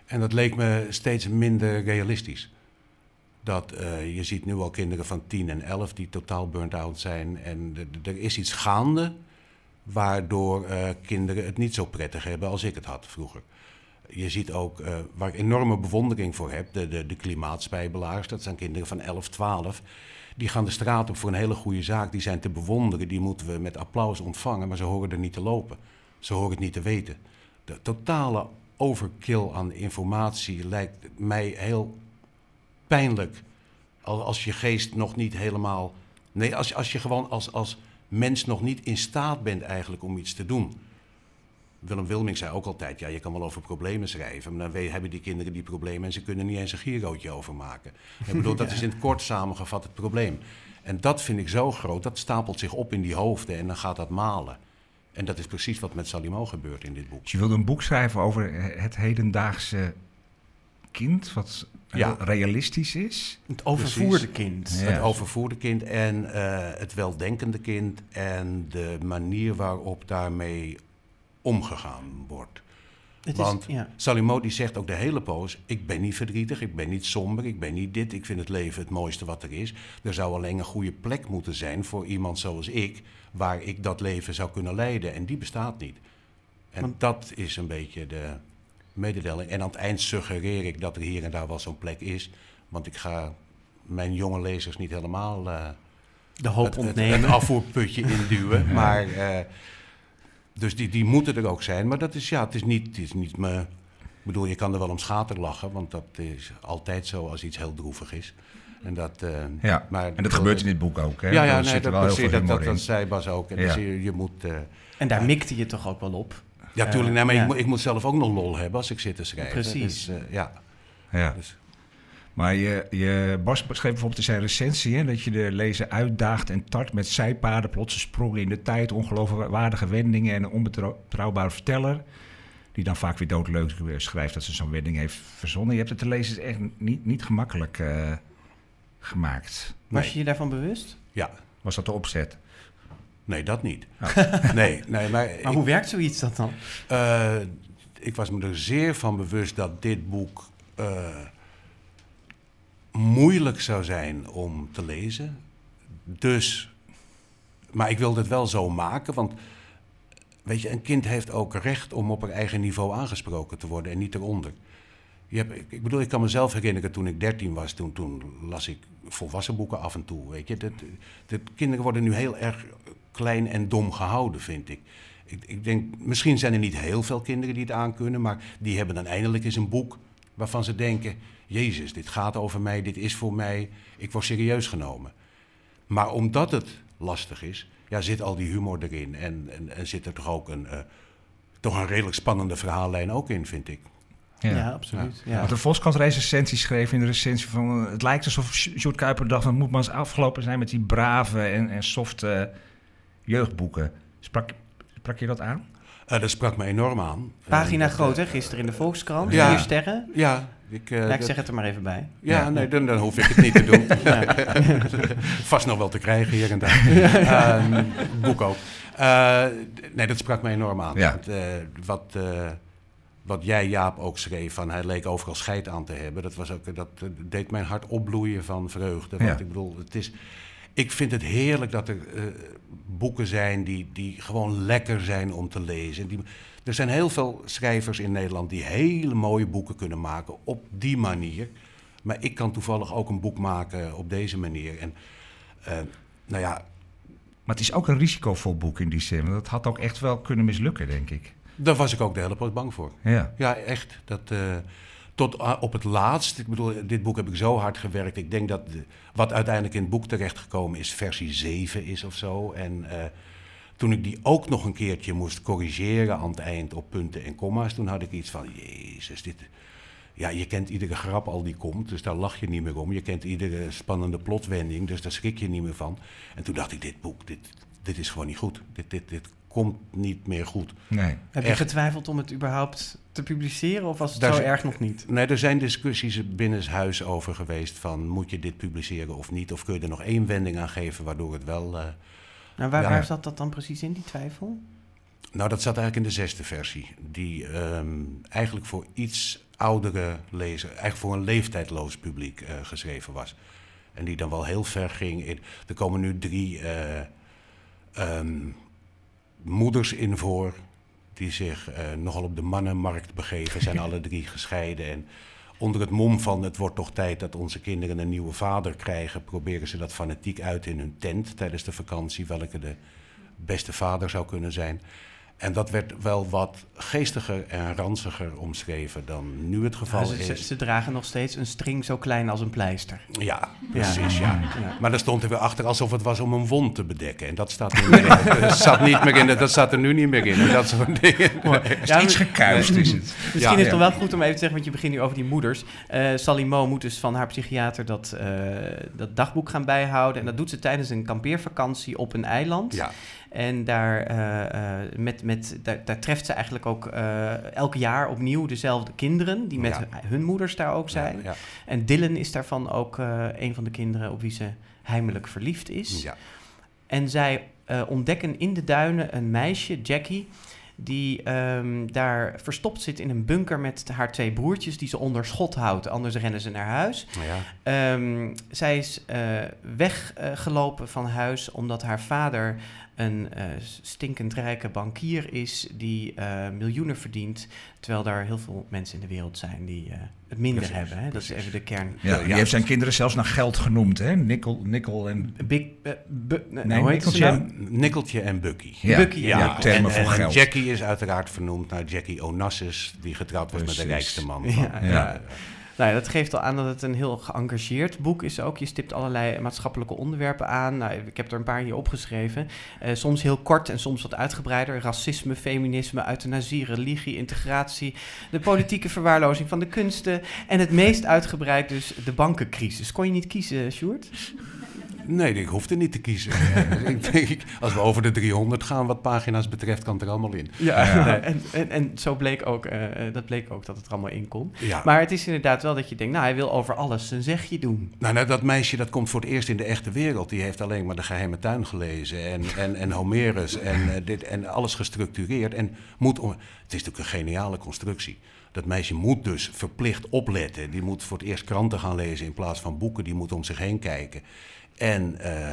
En dat leek me steeds minder realistisch. Dat, uh, je ziet nu al kinderen van tien en elf die totaal burnt out zijn. En d- d- er is iets gaande waardoor uh, kinderen het niet zo prettig hebben als ik het had vroeger. Je ziet ook, uh, waar ik enorme bewondering voor heb, de, de, de klimaatspijbelaars. Dat zijn kinderen van elf, twaalf. Die gaan de straat op voor een hele goede zaak. Die zijn te bewonderen, die moeten we met applaus ontvangen. Maar ze horen er niet te lopen. Ze horen het niet te weten. De totale overkill aan informatie lijkt mij heel pijnlijk. Als je geest nog niet helemaal... Nee, als, als je gewoon als... als mens nog niet in staat bent eigenlijk om iets te doen. Willem Wilming zei ook altijd, ja, je kan wel over problemen schrijven, maar dan hebben die kinderen die problemen en ze kunnen niet eens een girootje over maken. Ik bedoel, dat is in het kort samengevat het probleem. En dat vind ik zo groot, dat stapelt zich op in die hoofden en dan gaat dat malen. En dat is precies wat met Sally Moe gebeurt in dit boek. Dus je wilde een boek schrijven over het hedendaagse kind wat ja. realistisch is. Het overvoerde kind. Ja. Het overvoerde kind en uh, het weldenkende kind en de manier waarop daarmee omgegaan wordt. Het Want is, ja. Salimo die zegt ook de hele poos, ik ben niet verdrietig, ik ben niet somber, ik ben niet dit, ik vind het leven het mooiste wat er is. Er zou alleen een goede plek moeten zijn voor iemand zoals ik, waar ik dat leven zou kunnen leiden. En die bestaat niet. En Want, dat is een beetje de mededeling. En aan het eind suggereer ik dat er hier en daar wel zo'n plek is. Want ik ga mijn jonge lezers niet helemaal uh, de hoop het, ontnemen. Het, het afvoerputje induwen, ja. maar... Uh, Dus die, die moeten er ook zijn. Maar dat is, ja, het is niet, het is niet me... Ik bedoel, je kan er wel om schaterlachen, want dat is altijd zo als iets heel droevig is. En dat, uh, ja, maar, en dat bedoel, gebeurt in dit boek ook, hè? Ja, ja, nee, dat, precies, dat, dat, dat zei Bas ook. En, ja. dus je, je moet, uh, en daar uh, mikte je toch ook wel op? Ja, natuurlijk. Uh, nee, maar ja. ik, ik moet zelf ook nog lol hebben als ik zit te schrijven. Precies. Dus, uh, ja. ja. Dus. Maar je, je, Bas schreef bijvoorbeeld in zijn recensie... Hè, dat je de lezer uitdaagt en tart met zijpaden... plotse sprongen in de tijd, ongeloofwaardige wendingen... en een onbetrouwbare verteller... die dan vaak weer doodleuk schrijft dat ze zo'n wending heeft verzonnen. Je hebt het de lezers echt niet, niet gemakkelijk uh, gemaakt. Nee. Was je je daarvan bewust? Ja. Was dat de opzet? Nee, dat niet. Oh. nee, nee, maar maar ik, hoe werkt zoiets dat dan? Uh, ik was me er zeer van bewust dat dit boek... Uh, moeilijk zou zijn om te lezen. Dus, maar ik wilde het wel zo maken, want weet je, een kind heeft ook recht om op haar eigen niveau aangesproken te worden en niet eronder. Je hebt, ik bedoel, ik kan mezelf herinneren toen ik dertien was, toen, toen las ik volwassen boeken af en toe, weet je. Dat, dat kinderen worden nu heel erg klein en dom gehouden, vind ik. ik. Ik denk, misschien zijn er niet heel veel kinderen die het aankunnen, maar die hebben dan eindelijk eens een boek waarvan ze denken... Jezus, dit gaat over mij, dit is voor mij, ik word serieus genomen. Maar omdat het lastig is, ja, zit al die humor erin. En, en, en zit er toch ook een, uh, toch een redelijk spannende verhaallijn ook in, vind ik. Ja, ja absoluut. Ja. Ja. Want de Volkskrant recensie schreef in de recensie van... het lijkt alsof Sjoerd Kuyper dacht, het moet maar eens afgelopen zijn... met die brave en, en softe jeugdboeken. Sprak, sprak je dat aan? Uh, dat sprak me enorm aan. Pagina uh, groot, hè, uh, gisteren in de Volkskrant, ja, vier sterren. Ja, ik, uh, ik zeg het er maar even bij. Ja, ja. nee, dan, dan hoef ik het niet te doen. Vast nog wel te krijgen hier en daar. uh, boek ook. Uh, nee, dat sprak me enorm aan. Ja. Want, uh, wat, uh, wat jij, Jaap, ook schreef, van hij leek overal scheid aan te hebben... dat, was ook, dat uh, deed mijn hart opbloeien van vreugde. Want ja. ik bedoel, het is... Ik vind het heerlijk dat er uh, boeken zijn die, die gewoon lekker zijn om te lezen. Die, er zijn heel veel schrijvers in Nederland die hele mooie boeken kunnen maken op die manier. Maar ik kan toevallig ook een boek maken op deze manier. En, uh, nou ja. Maar het is ook een risicovol boek in die zin. Dat had ook echt wel kunnen mislukken, denk ik. Daar was ik ook de hele poos bang voor. Ja, ja echt. Dat... Uh, Tot op het laatst, ik bedoel, dit boek heb ik zo hard gewerkt. Ik denk dat de, wat uiteindelijk in het boek terechtgekomen is, versie zeven is of zo. En uh, toen ik die ook nog een keertje moest corrigeren aan het eind op punten en komma's... toen had ik iets van, jezus, dit... Ja, je kent iedere grap al die komt, dus daar lach je niet meer om. Je kent iedere spannende plotwending, dus daar schrik je niet meer van. En toen dacht ik, dit boek, dit, dit is gewoon niet goed. Dit, dit, dit komt niet meer goed. Nee. Heb je echt getwijfeld om het überhaupt te publiceren of was het daar zo erg nog niet? Nee, er zijn discussies binnenshuis over geweest van... moet je dit publiceren of niet? Of kun je er nog één wending aan geven waardoor het wel... Uh, nou, waar, ja. waar zat dat dan precies in, die twijfel? Nou, dat zat eigenlijk in de zesde versie. Die um, eigenlijk voor iets oudere lezer... eigenlijk voor een leeftijdloos publiek uh, geschreven was. En die dan wel heel ver ging. In, er komen nu drie... Uh, um, moeders in voor die zich uh, nogal op de mannenmarkt begeven, zijn alle drie gescheiden. En onder het mom van het wordt toch tijd dat onze kinderen een nieuwe vader krijgen, proberen ze dat fanatiek uit in hun tent tijdens de vakantie, welke de beste vader zou kunnen zijn. En dat werd wel wat geestiger en ranziger omschreven dan nu het geval ja, ze, is. Ze, ze dragen nog steeds een string zo klein als een pleister. Ja, precies, ja. ja. ja. Maar daar stond er weer achter alsof het was om een wond te bedekken. En dat staat er, in, dat staat niet meer in, dat staat er nu niet meer in. En dat soort dingen. Ja, ja, iets gekuist is het. Misschien ja, is het ja. toch wel goed om even te zeggen, want je begint nu over die moeders. Uh, Salimo moet dus van haar psychiater dat, uh, dat dagboek gaan bijhouden. En dat doet ze tijdens een kampeervakantie op een eiland. Ja. En daar uh, uh, met... met daar, daar treft ze eigenlijk ook uh, elk jaar opnieuw dezelfde kinderen die met ja. hun, hun moeders daar ook zijn. Ja, ja. En Dylan is daarvan ook uh, een van de kinderen op wie ze heimelijk verliefd is. Ja. En zij uh, ontdekken in de duinen een meisje, Jackie, die um, daar verstopt zit in een bunker met haar twee broertjes die ze onder schot houdt. Anders rennen ze naar huis. Ja. Um, zij is uh, weggelopen uh, van huis omdat haar vader een uh, stinkend rijke bankier is die uh, miljoenen verdient, terwijl daar heel veel mensen in de wereld zijn die uh, het minder precies, hebben. Hè? Dat is even de kern. Ja, ja, die heeft zijn kinderen zelfs naar geld genoemd, hè? Nickel, Nickel en... Big, uh, bu- nee, nee Nickeltje, en, Nickeltje en Bucky. Ja, Bucky ja, en ja, termen voor geld. En Jackie is uiteraard vernoemd naar Jackie Onassis, die getrouwd was precies. met de rijkste man van... Ja, ja. Ja. Nou, dat geeft al aan dat het een heel geëngageerd boek is ook. Je stipt allerlei maatschappelijke onderwerpen aan. Nou, ik heb er een paar hier opgeschreven. Uh, soms heel kort en soms wat uitgebreider. Racisme, feminisme, euthanasie, religie, integratie. De politieke verwaarlozing van de kunsten. En het meest uitgebreid dus de bankencrisis. Kon je niet kiezen, Sjoerd? Nee, ik hoefde niet te kiezen. Ik denk, als we over de driehonderd gaan, wat pagina's betreft, kan het er allemaal in. Ja, ja. Nee, en, en, en zo bleek ook, uh, dat bleek ook dat het er allemaal in kon. Ja. Maar het is inderdaad wel dat je denkt, nou, hij wil over alles zijn zegje doen. Nou, nou, dat meisje, dat komt voor het eerst in de echte wereld. Die heeft alleen maar de Geheime Tuin gelezen en, en, en Homerus en, uh, dit, en alles gestructureerd. En moet om... Het is natuurlijk een geniale constructie. Dat meisje moet dus verplicht opletten. Die moet voor het eerst kranten gaan lezen in plaats van boeken. Die moet om zich heen kijken. En uh,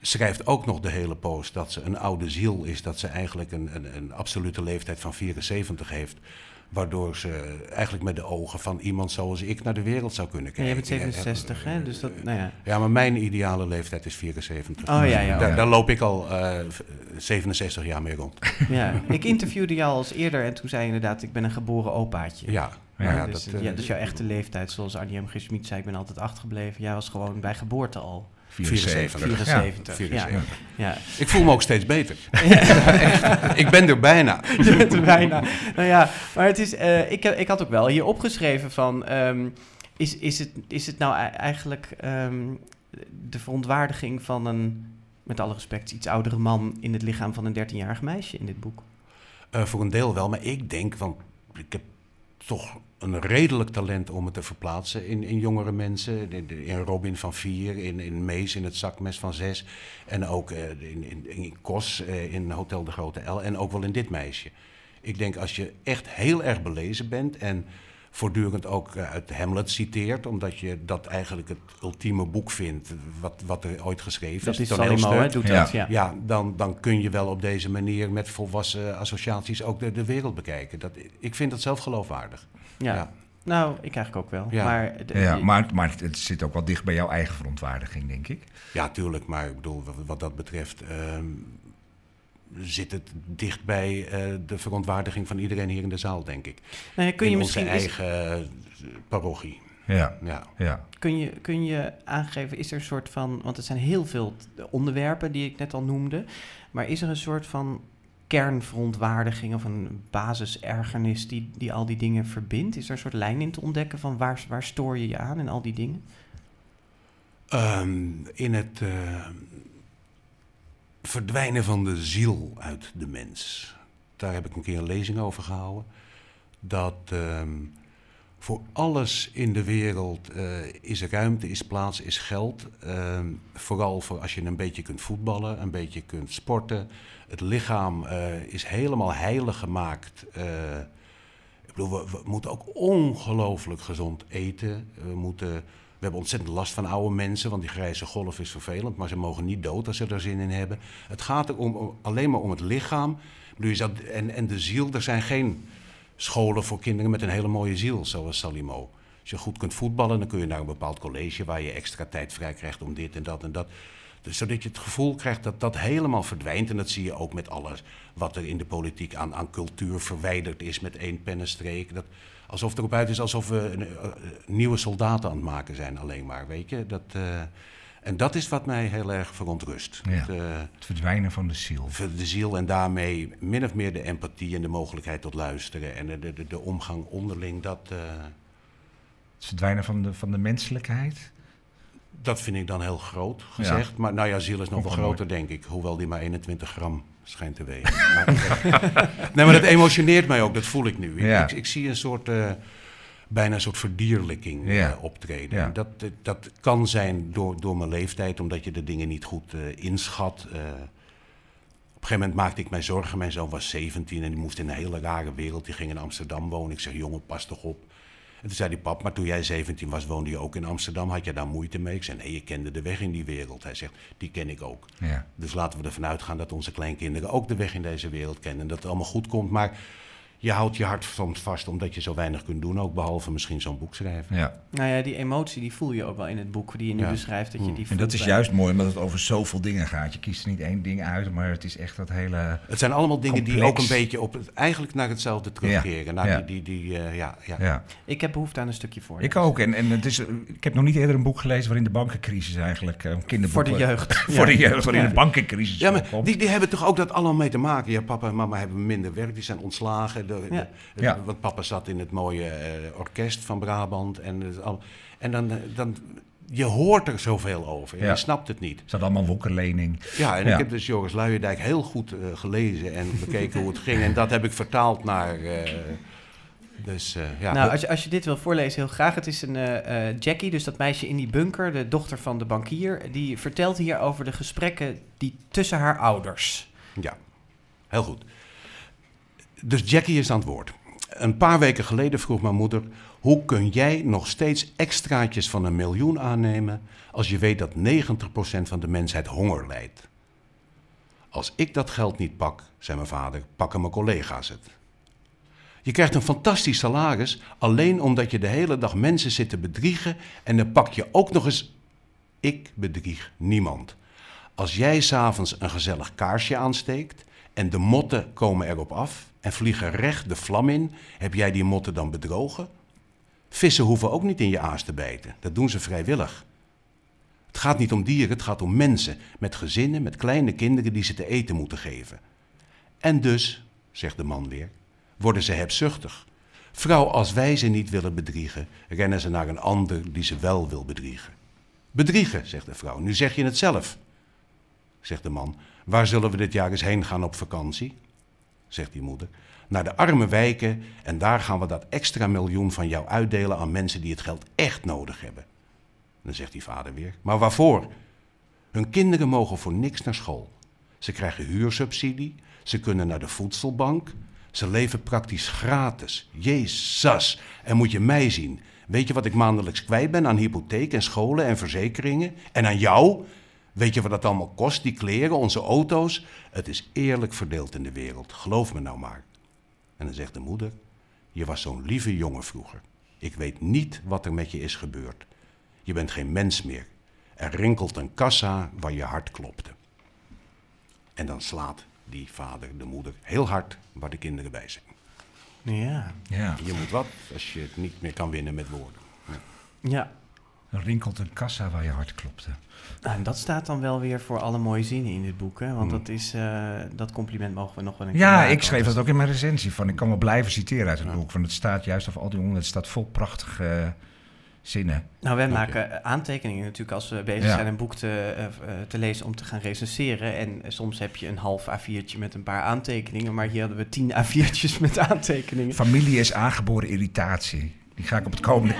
schrijft ook nog de hele post dat ze een oude ziel is, dat ze eigenlijk een, een, een absolute leeftijd van vierenzeventig heeft. Waardoor ze eigenlijk met de ogen van iemand zoals ik naar de wereld zou kunnen kijken. Ja, je bent zevenenzestig, hè? Dus dat, nou ja. Ja, maar mijn ideale leeftijd is vierenzeventig. Oh, ja, ja, ja. Daar, daar loop ik al uh, zevenenzestig jaar mee rond. Ja, ik interviewde jou al eens eerder en toen zei je inderdaad, ik ben een geboren opaatje. Ja. Ja, ja, dus, dat, ja, dus jouw echte leeftijd, zoals Annie M. G. Schmid zei, ik ben altijd achtergebleven. Jij was gewoon bij geboorte al. vierenzeventig. vierenzeventig. vierenzeventig. Ja. Ja. Ik voel me ook steeds beter. Ja. Echt, ik ben er bijna. Je bent er bijna. Nou ja, maar het is, uh, ik, ik had ook wel hier opgeschreven van, um, is, is, het, is het nou eigenlijk um, de verontwaardiging van een, met alle respect, iets oudere man in het lichaam van een dertienjarig meisje in dit boek? Uh, voor een deel wel, maar ik denk, want ik heb toch een redelijk talent om het te verplaatsen in, in jongere mensen. In Robin van Vier, in, in Mees, in Het Zakmes van Zes. En ook in, in, in Kos, in Hotel de Grote L. En ook wel in dit meisje. Ik denk, als je echt heel erg belezen bent en voortdurend ook uit Hamlet citeert, omdat je dat eigenlijk het ultieme boek vindt wat, wat er ooit geschreven dat is. Dat is Salomo, hè, doet ja. dat. Ja, ja dan, dan kun je wel op deze manier met volwassen associaties ook de, de wereld bekijken. Dat, ik vind dat zelf geloofwaardig. Ja, ja. Nou, ik eigenlijk ook wel. Ja. Maar, de, ja, maar, maar het zit ook wel dicht bij jouw eigen verontwaardiging, denk ik. Ja, tuurlijk, maar ik bedoel, wat, wat dat betreft... Um, zit het dicht bij uh, de verontwaardiging van iedereen hier in de zaal, denk ik. Nou, kun je in onze eigen is... parochie. Ja. Ja. Ja. Kun je, kun je aangeven, is er een soort van... Want het zijn heel veel onderwerpen die ik net al noemde. Maar is er een soort van kernverontwaardiging of een basisergernis die, die al die dingen verbindt? Is er een soort lijn in te ontdekken van waar, waar stoor je je aan en al die dingen? Um, in het... Uh... verdwijnen van de ziel uit de mens. Daar heb ik een keer een lezing over gehouden. Dat um, voor alles in de wereld uh, is ruimte, is plaats, is geld. Um, vooral voor als je een beetje kunt voetballen, een beetje kunt sporten. Het lichaam uh, is helemaal heilig gemaakt. Uh, ik bedoel, we, we moeten ook ongelooflijk gezond eten. We moeten... We hebben ontzettend last van oude mensen, want die grijze golf is vervelend, maar ze mogen niet dood als ze er zin in hebben. Het gaat er om, om, alleen maar om het lichaam en, en de ziel. Er zijn geen scholen voor kinderen met een hele mooie ziel, zoals Salimo. Als je goed kunt voetballen, dan kun je naar een bepaald college waar je extra tijd vrij krijgt om dit en dat en dat. Dus zodat je het gevoel krijgt dat dat helemaal verdwijnt. En dat zie je ook met alles wat er in de politiek aan, aan cultuur verwijderd is met één pennenstreek. Dat, alsof erop uit is alsof we een, uh, nieuwe soldaten aan het maken zijn alleen maar, weet je. Dat, uh, en dat is wat mij heel erg verontrust. Ja, het, uh, het verdwijnen van de ziel. De ziel en daarmee min of meer de empathie en de mogelijkheid tot luisteren. En de, de, de omgang onderling. Dat, uh... Het verdwijnen van de, van de menselijkheid? Dat vind ik dan heel groot gezegd. Ja. Maar nou ja, ziel is nog wel groter, denk ik. Hoewel die maar eenentwintig gram schijnt te wegen. maar, nee, maar dat emotioneert mij ook. Dat voel ik nu. Ja. Ik, ik, ik zie een soort... Uh, bijna een soort verdierlijking ja. uh, optreden. Ja. Dat, dat kan zijn door, door mijn leeftijd, omdat je de dingen niet goed uh, inschat. Uh, op een gegeven moment maakte ik mij zorgen. Mijn zoon was zeventien en die moest in een hele rare wereld. Die ging in Amsterdam wonen. Ik zeg, jongen, pas toch op. En toen zei die pap, maar toen jij zeventien was, woonde je ook in Amsterdam. Had je daar moeite mee? Ik zei, nee, je kende de weg in die wereld. Hij zegt, die ken ik ook. Ja. Dus laten we ervan uitgaan dat onze kleinkinderen ook de weg in deze wereld kennen. En dat het allemaal goed komt, maar... Je houdt je hart soms vast omdat je zo weinig kunt doen, ook behalve misschien zo'n boek schrijven. Ja. Nou ja, die emotie die voel je ook wel in het boek die je nu ja. beschrijft. Dat je die voelt en dat is bij... juist mooi, omdat het over zoveel dingen gaat. Je kiest er niet één ding uit, maar het is echt dat hele. Het zijn allemaal dingen complex. Die ook een beetje op het, eigenlijk naar hetzelfde terugkeren. Ja. Naar ja. Die, die, die, uh, ja, ja. Ja. Ik heb behoefte aan een stukje voor. Ik ook. En, en het is, ik heb nog niet eerder een boek gelezen waarin de bankencrisis eigenlijk uh, kinderboeken. Voor de jeugd. voor de jeugd, waarin ja. de bankencrisis. Ja, maar die, die hebben toch ook dat allemaal mee te maken. Ja, papa en mama hebben minder werk, die zijn ontslagen. Ja. Ja. Want papa zat in het mooie uh, orkest van Brabant. En, uh, en dan, dan, je hoort er zoveel over. En ja. je snapt het niet. Is dat allemaal wokkerlening? Ja, en ja. ik heb dus Joris Luijendijk heel goed uh, gelezen en bekeken hoe het ging. En dat heb ik vertaald naar... Uh, Dus, uh, ja. Nou, als je, als je dit wil voorlezen, heel graag. Het is een uh, Jackie, dus dat meisje in die bunker, de dochter van de bankier. Die vertelt hier over de gesprekken die tussen haar ouders. Ja, heel goed. Dus Jackie is aan het woord. Een paar weken geleden vroeg mijn moeder... hoe kun jij nog steeds extraatjes van een miljoen aannemen... als je weet dat negentig procent van de mensheid honger lijdt? Als ik dat geld niet pak, zei mijn vader, pakken mijn collega's het. Je krijgt een fantastisch salaris... alleen omdat je de hele dag mensen zit te bedriegen... en dan pak je ook nog eens... Ik bedrieg niemand. Als jij 's avonds een gezellig kaarsje aansteekt... en de motten komen erop af en vliegen recht de vlam in. Heb jij die motten dan bedrogen? Vissen hoeven ook niet in je aas te bijten. Dat doen ze vrijwillig. Het gaat niet om dieren, het gaat om mensen. Met gezinnen, met kleine kinderen die ze te eten moeten geven. En dus, zegt de man weer, worden ze hebzuchtig. Vrouw, als wij ze niet willen bedriegen, rennen ze naar een ander die ze wel wil bedriegen. Bedriegen, zegt de vrouw. Nu zeg je het zelf, zegt de man. Waar zullen we dit jaar eens heen gaan op vakantie? Zegt die moeder. Naar de arme wijken en daar gaan we dat extra miljoen van jou uitdelen aan mensen die het geld echt nodig hebben. Dan zegt die vader weer. Maar waarvoor? Hun kinderen mogen voor niks naar school. Ze krijgen huursubsidie, ze kunnen naar de voedselbank. Ze leven praktisch gratis. Jezus, en moet je mij zien. Weet je wat ik maandelijks kwijt ben aan hypotheek en scholen en verzekeringen? En aan jou? Weet je wat dat allemaal kost, die kleren, onze auto's? Het is eerlijk verdeeld in de wereld, geloof me nou maar. En dan zegt de moeder, je was zo'n lieve jongen vroeger. Ik weet niet wat er met je is gebeurd. Je bent geen mens meer. Er rinkelt een kassa waar je hart klopte. En dan slaat die vader de moeder heel hard waar de kinderen bij zijn. Ja. ja. Je moet wat als je het niet meer kan winnen met woorden. Ja. ja. Er rinkelt een kassa waar je hart klopte. Nou, en dat staat dan wel weer voor alle mooie zinnen in dit boek. Hè? Want mm. dat, is, uh, dat compliment mogen we nog wel een keer. Ja, maken. Ik schreef dat ook in mijn recensie. Van, ik kan wel blijven citeren uit het ja. boek. Van, het staat juist over al die honden. Het staat vol prachtige uh, zinnen. Nou, wij maken okay. aantekeningen natuurlijk als we bezig ja. zijn een boek te, uh, te lezen om te gaan recenseren. En soms heb je een half A viertje met een paar aantekeningen. Maar hier hadden we tien A viertjes met aantekeningen. Familie is aangeboren irritatie. Die ga ik op het komende,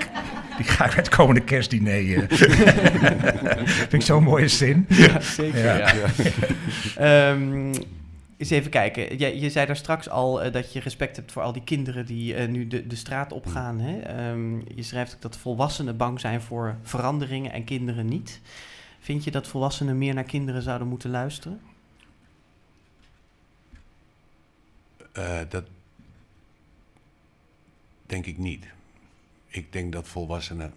die ga ik met het komende kerstdiner. Uh. Vind ik zo'n mooie zin. Ja, zeker. Ja. Ja. Ja. Um, eens even kijken. Je, je zei daar straks al uh, dat je respect hebt voor al die kinderen die uh, nu de, de straat opgaan. Hè? Um, je schrijft ook dat volwassenen bang zijn voor veranderingen en kinderen niet. Vind je dat volwassenen meer naar kinderen zouden moeten luisteren? Uh, dat denk ik niet. Ik denk dat volwassenen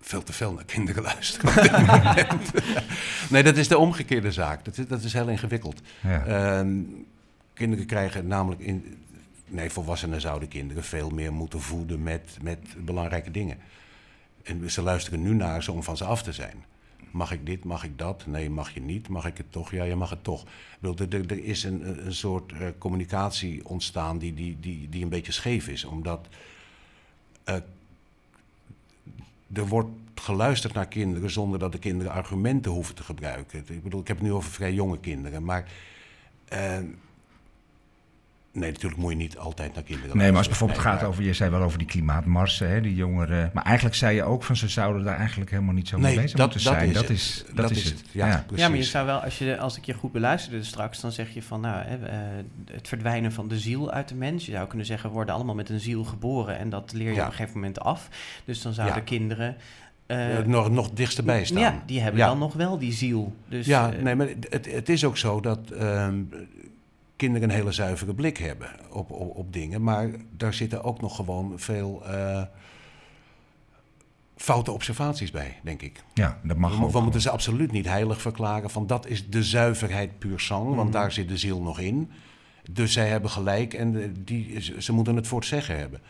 veel te veel naar kinderen luisteren op dit moment. Nee, dat is de omgekeerde zaak. Dat is, dat is heel ingewikkeld. Ja. Uh, kinderen krijgen namelijk... In, nee, volwassenen zouden kinderen veel meer moeten voeden met, met belangrijke dingen. En ze luisteren nu naar ze om van ze af te zijn. Mag ik dit, mag ik dat? Nee, mag je niet. Mag ik het toch? Ja, je mag het toch. Ik bedoel, er, er is een, een soort uh, communicatie ontstaan die, die, die, die een beetje scheef is. Omdat uh, er wordt geluisterd naar kinderen zonder dat de kinderen argumenten hoeven te gebruiken. Ik bedoel, ik heb het nu over vrij jonge kinderen, maar... Uh, nee, natuurlijk moet je niet altijd naar kinderen luisteren. Nee, maar als het bijvoorbeeld nee, gaat maar... over... Je zei wel over die klimaatmarsen, hè, die jongeren... Maar eigenlijk zei je ook van ze zouden daar eigenlijk helemaal niet zo mee nee, bezig dat, moeten dat zijn. Is dat, is, dat, dat is het. Dat is het, ja, ja. Precies. Ja, maar je zou wel, als, je, als ik je goed beluisterde straks... dan zeg je van, nou, hè, het verdwijnen van de ziel uit de mens. Je zou kunnen zeggen, we worden allemaal met een ziel geboren... en dat leer je ja. op een gegeven moment af. Dus dan zouden ja. kinderen... Uh, nog, nog dichtstbij staan. Ja, die hebben ja. dan nog wel die ziel. Dus, ja, uh, nee, maar het, het is ook zo dat... Uh, kinderen een hele zuivere blik hebben op, op, op dingen. Maar daar zitten ook nog gewoon veel uh, foute observaties bij, denk ik. Ja, dat mag we, ook. We moeten ze absoluut niet heilig verklaren van dat is de zuiverheid puur sang, want mm-hmm. daar zit de ziel nog in. Dus zij hebben gelijk en die, ze moeten het voor het zeggen hebben.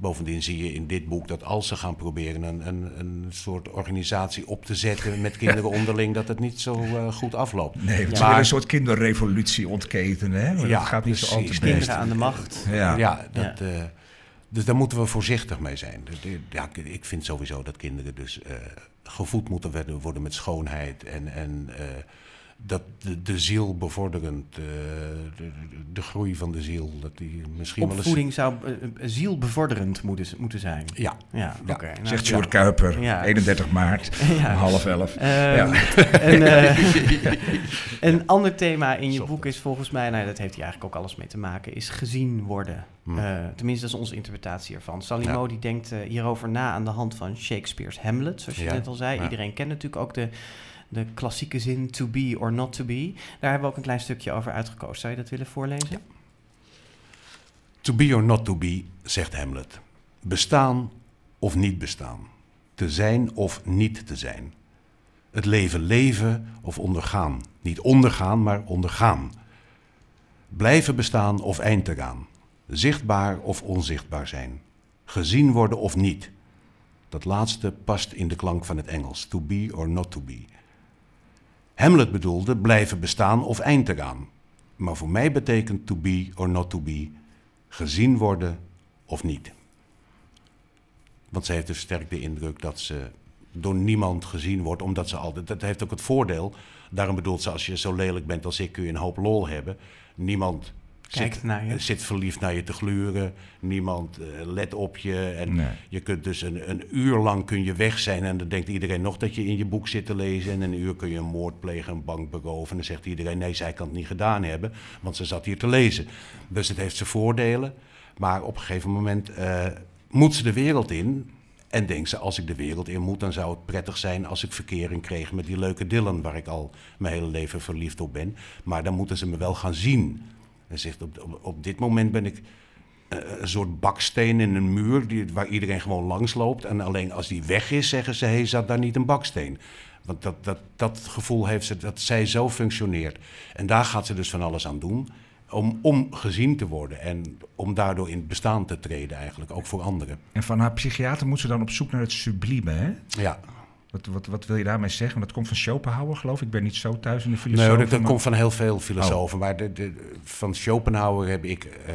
Bovendien zie je in dit boek dat als ze gaan proberen een, een, een soort organisatie op te zetten met kinderen onderling, dat het niet zo uh, goed afloopt. Nee, het ja. maar, is een soort kinderrevolutie ontketenen. Hè? Ja, dat gaat niet zo altijd best. Kinderen aan de macht. Ja, ja, dat, ja. Uh, dus daar moeten we voorzichtig mee zijn. Ja, ik vind sowieso dat kinderen dus uh, gevoed moeten worden met schoonheid en... en uh, dat de, de ziel bevorderend, uh, de, de groei van de ziel, dat die misschien wel eens... Opvoeding zou uh, zielbevorderend moeten, moeten zijn. Ja, ja, ja. Okay. Nou, zegt Sjoerd ja. Kuyper, ja. eenendertig maart, ja. om half elf. Um, ja. en, uh, een ander thema in je Zocht. boek is volgens mij, nou, dat heeft hier eigenlijk ook alles mee te maken, is gezien worden. Hmm. Uh, tenminste, dat is onze interpretatie ervan. Salimo ja. die denkt uh, hierover na aan de hand van Shakespeare's Hamlet, zoals je ja. net al zei. Ja. Iedereen kent natuurlijk ook de... de klassieke zin to be or not to be. Daar hebben we ook een klein stukje over uitgekozen. Zou je dat willen voorlezen? Ja. To be or not to be, zegt Hamlet. Bestaan of niet bestaan. Te zijn of niet te zijn. Het leven leven of ondergaan. Niet ondergaan, maar ondergaan. Blijven bestaan of eind eraan. Zichtbaar of onzichtbaar zijn. Gezien worden of niet. Dat laatste past in de klank van het Engels. To be or not to be. Hamlet bedoelde blijven bestaan of eind eraan. Maar voor mij betekent to be or not to be gezien worden of niet. Want zij heeft dus sterk de indruk dat ze door niemand gezien wordt, omdat ze altijd... Dat heeft ook het voordeel, daarom bedoelt ze als je zo lelijk bent als ik kun je een hoop lol hebben. Niemand zit, naar je. zit verliefd naar je te gluren, niemand uh, let op je. En nee. Je kunt dus een, een uur lang kun je weg zijn en dan denkt iedereen nog dat je in je boek zit te lezen. En een uur kun je een moord plegen, een bank beroven. En dan zegt iedereen, nee, zij kan het niet gedaan hebben, want ze zat hier te lezen. Dus het heeft zijn voordelen, maar op een gegeven moment uh, moet ze de wereld in. En denkt ze, als ik de wereld in moet, dan zou het prettig zijn als ik verkering kreeg met die leuke Dylan, waar ik al mijn hele leven verliefd op ben. Maar dan moeten ze me wel gaan zien. Hij zegt, op, op, op dit moment ben ik uh, een soort baksteen in een muur die, waar iedereen gewoon langs loopt. En alleen als die weg is, zeggen ze, hey, zat daar niet een baksteen. Want dat, dat, dat gevoel heeft ze, dat zij zo functioneert. En daar gaat ze dus van alles aan doen om, om gezien te worden. En om daardoor in het bestaan te treden eigenlijk, ook voor anderen. En van haar psychiater moet ze dan op zoek naar het sublieme, hè? Ja. Wat, wat, wat wil je daarmee zeggen? Dat komt van Schopenhauer, geloof ik. Ik ben niet zo thuis in de filosofen. Nee, dat, dat maar... komt van heel veel filosofen. Oh. Maar de, de, van Schopenhauer heb ik uh,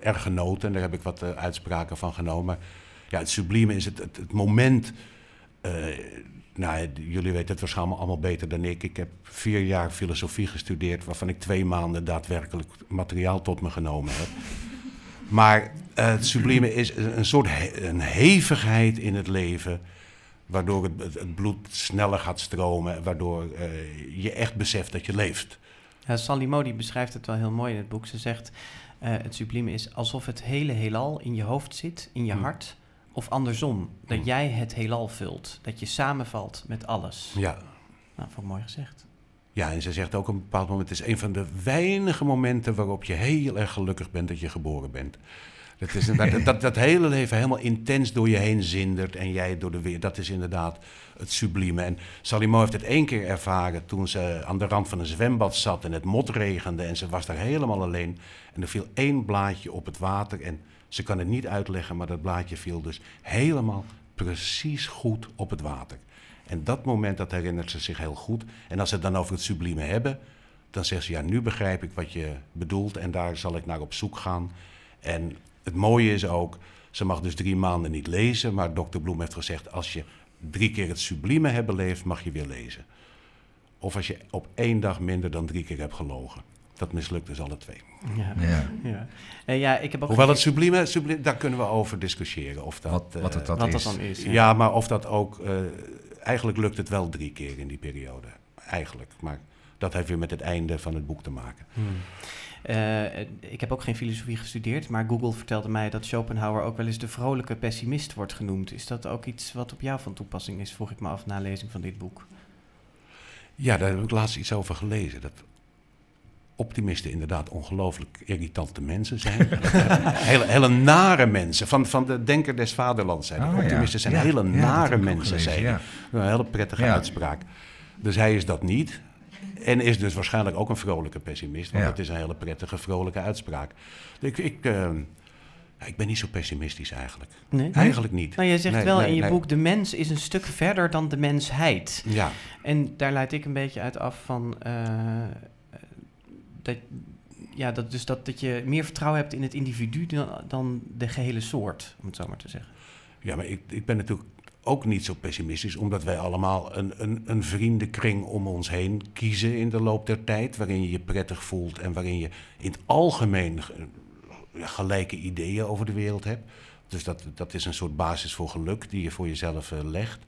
erg genoten. En daar heb ik wat uh, uitspraken van genomen. Maar ja, het sublieme is het, het, het moment... Uh, nou, jullie weten het waarschijnlijk allemaal beter dan ik. Ik heb vier jaar filosofie gestudeerd... waarvan ik twee maanden daadwerkelijk materiaal tot me genomen heb. Maar uh, het sublieme is een soort he- een hevigheid in het leven... waardoor het, het bloed sneller gaat stromen, waardoor uh, je echt beseft dat je leeft. Ja, Salimo die beschrijft het wel heel mooi in het boek. Ze zegt, uh, het sublieme is alsof het hele heelal in je hoofd zit, in je mm. hart, of andersom. Dat mm. jij het heelal vult, dat je samenvalt met alles. Ja. Nou, vond ik mooi gezegd. Ja, en ze zegt ook op een bepaald moment, het is een van de weinige momenten waarop je heel erg gelukkig bent dat je geboren bent. Dat, is dat, dat, dat hele leven helemaal intens door je heen zindert en jij door de weer. Dat is inderdaad het sublieme. En Salimo heeft het één keer ervaren toen ze aan de rand van een zwembad zat en het motregende. En ze was daar helemaal alleen. En er viel één blaadje op het water en ze kan het niet uitleggen, maar dat blaadje viel dus helemaal precies goed op het water. En dat moment, dat herinnert ze zich heel goed. En als ze het dan over het sublieme hebben, dan zegt ze ja, nu begrijp ik wat je bedoelt en daar zal ik naar op zoek gaan. En... Het mooie is ook, Ze mag dus drie maanden niet lezen, maar dokter Bloem heeft gezegd, als je drie keer het sublieme hebt beleefd, mag je weer lezen. Of als je op één dag minder dan drie keer hebt gelogen. Dat mislukt dus alle twee. Ja. Ja. Ja. Uh, ja, ik heb ook Hoewel ge- het sublieme, sublieme, daar kunnen we over discussiëren. Of dat, wat, wat het dat, uh, wat is. dat dan is. Ja. ja, maar of dat ook... Uh, eigenlijk lukt het wel drie keer in die periode. Eigenlijk, maar dat heeft weer met het einde van het boek te maken. Hmm. Uh, ik heb ook geen filosofie gestudeerd, maar Google vertelde mij dat Schopenhauer ook wel eens de vrolijke pessimist wordt genoemd. Is dat ook iets wat op jou van toepassing is, vroeg ik me af na lezing van dit boek? Ja, daar heb ik laatst iets over gelezen. Dat optimisten inderdaad ongelooflijk irritante mensen zijn. hele, hele nare mensen, van, van de denker des vaderlands zijn. Oh, optimisten ja. zijn ja, hele ja, nare mensen, zijn. Ja. Een hele prettige ja. uitspraak. Dus hij is dat niet. En is dus waarschijnlijk ook een vrolijke pessimist. Want ja. dat is een hele prettige, vrolijke uitspraak. Ik, ik, uh, ik ben niet zo pessimistisch eigenlijk. Nee? Eigenlijk niet. Nou, je zegt nee, wel nee, in je nee. boek, de mens is een stuk verder dan de mensheid. Ja. En daar leid ik een beetje uit af van... Uh, dat, ja, dat, dus dat, dat je meer vertrouwen hebt in het individu dan, dan de gehele soort, om het zo maar te zeggen. Ja, maar ik, ik ben natuurlijk... ook niet zo pessimistisch, omdat wij allemaal een, een, een vriendenkring om ons heen kiezen in de loop der tijd, waarin je je prettig voelt en waarin je in het algemeen gelijke ideeën over de wereld hebt. Dus dat, dat is een soort basis voor geluk die je voor jezelf uh, legt.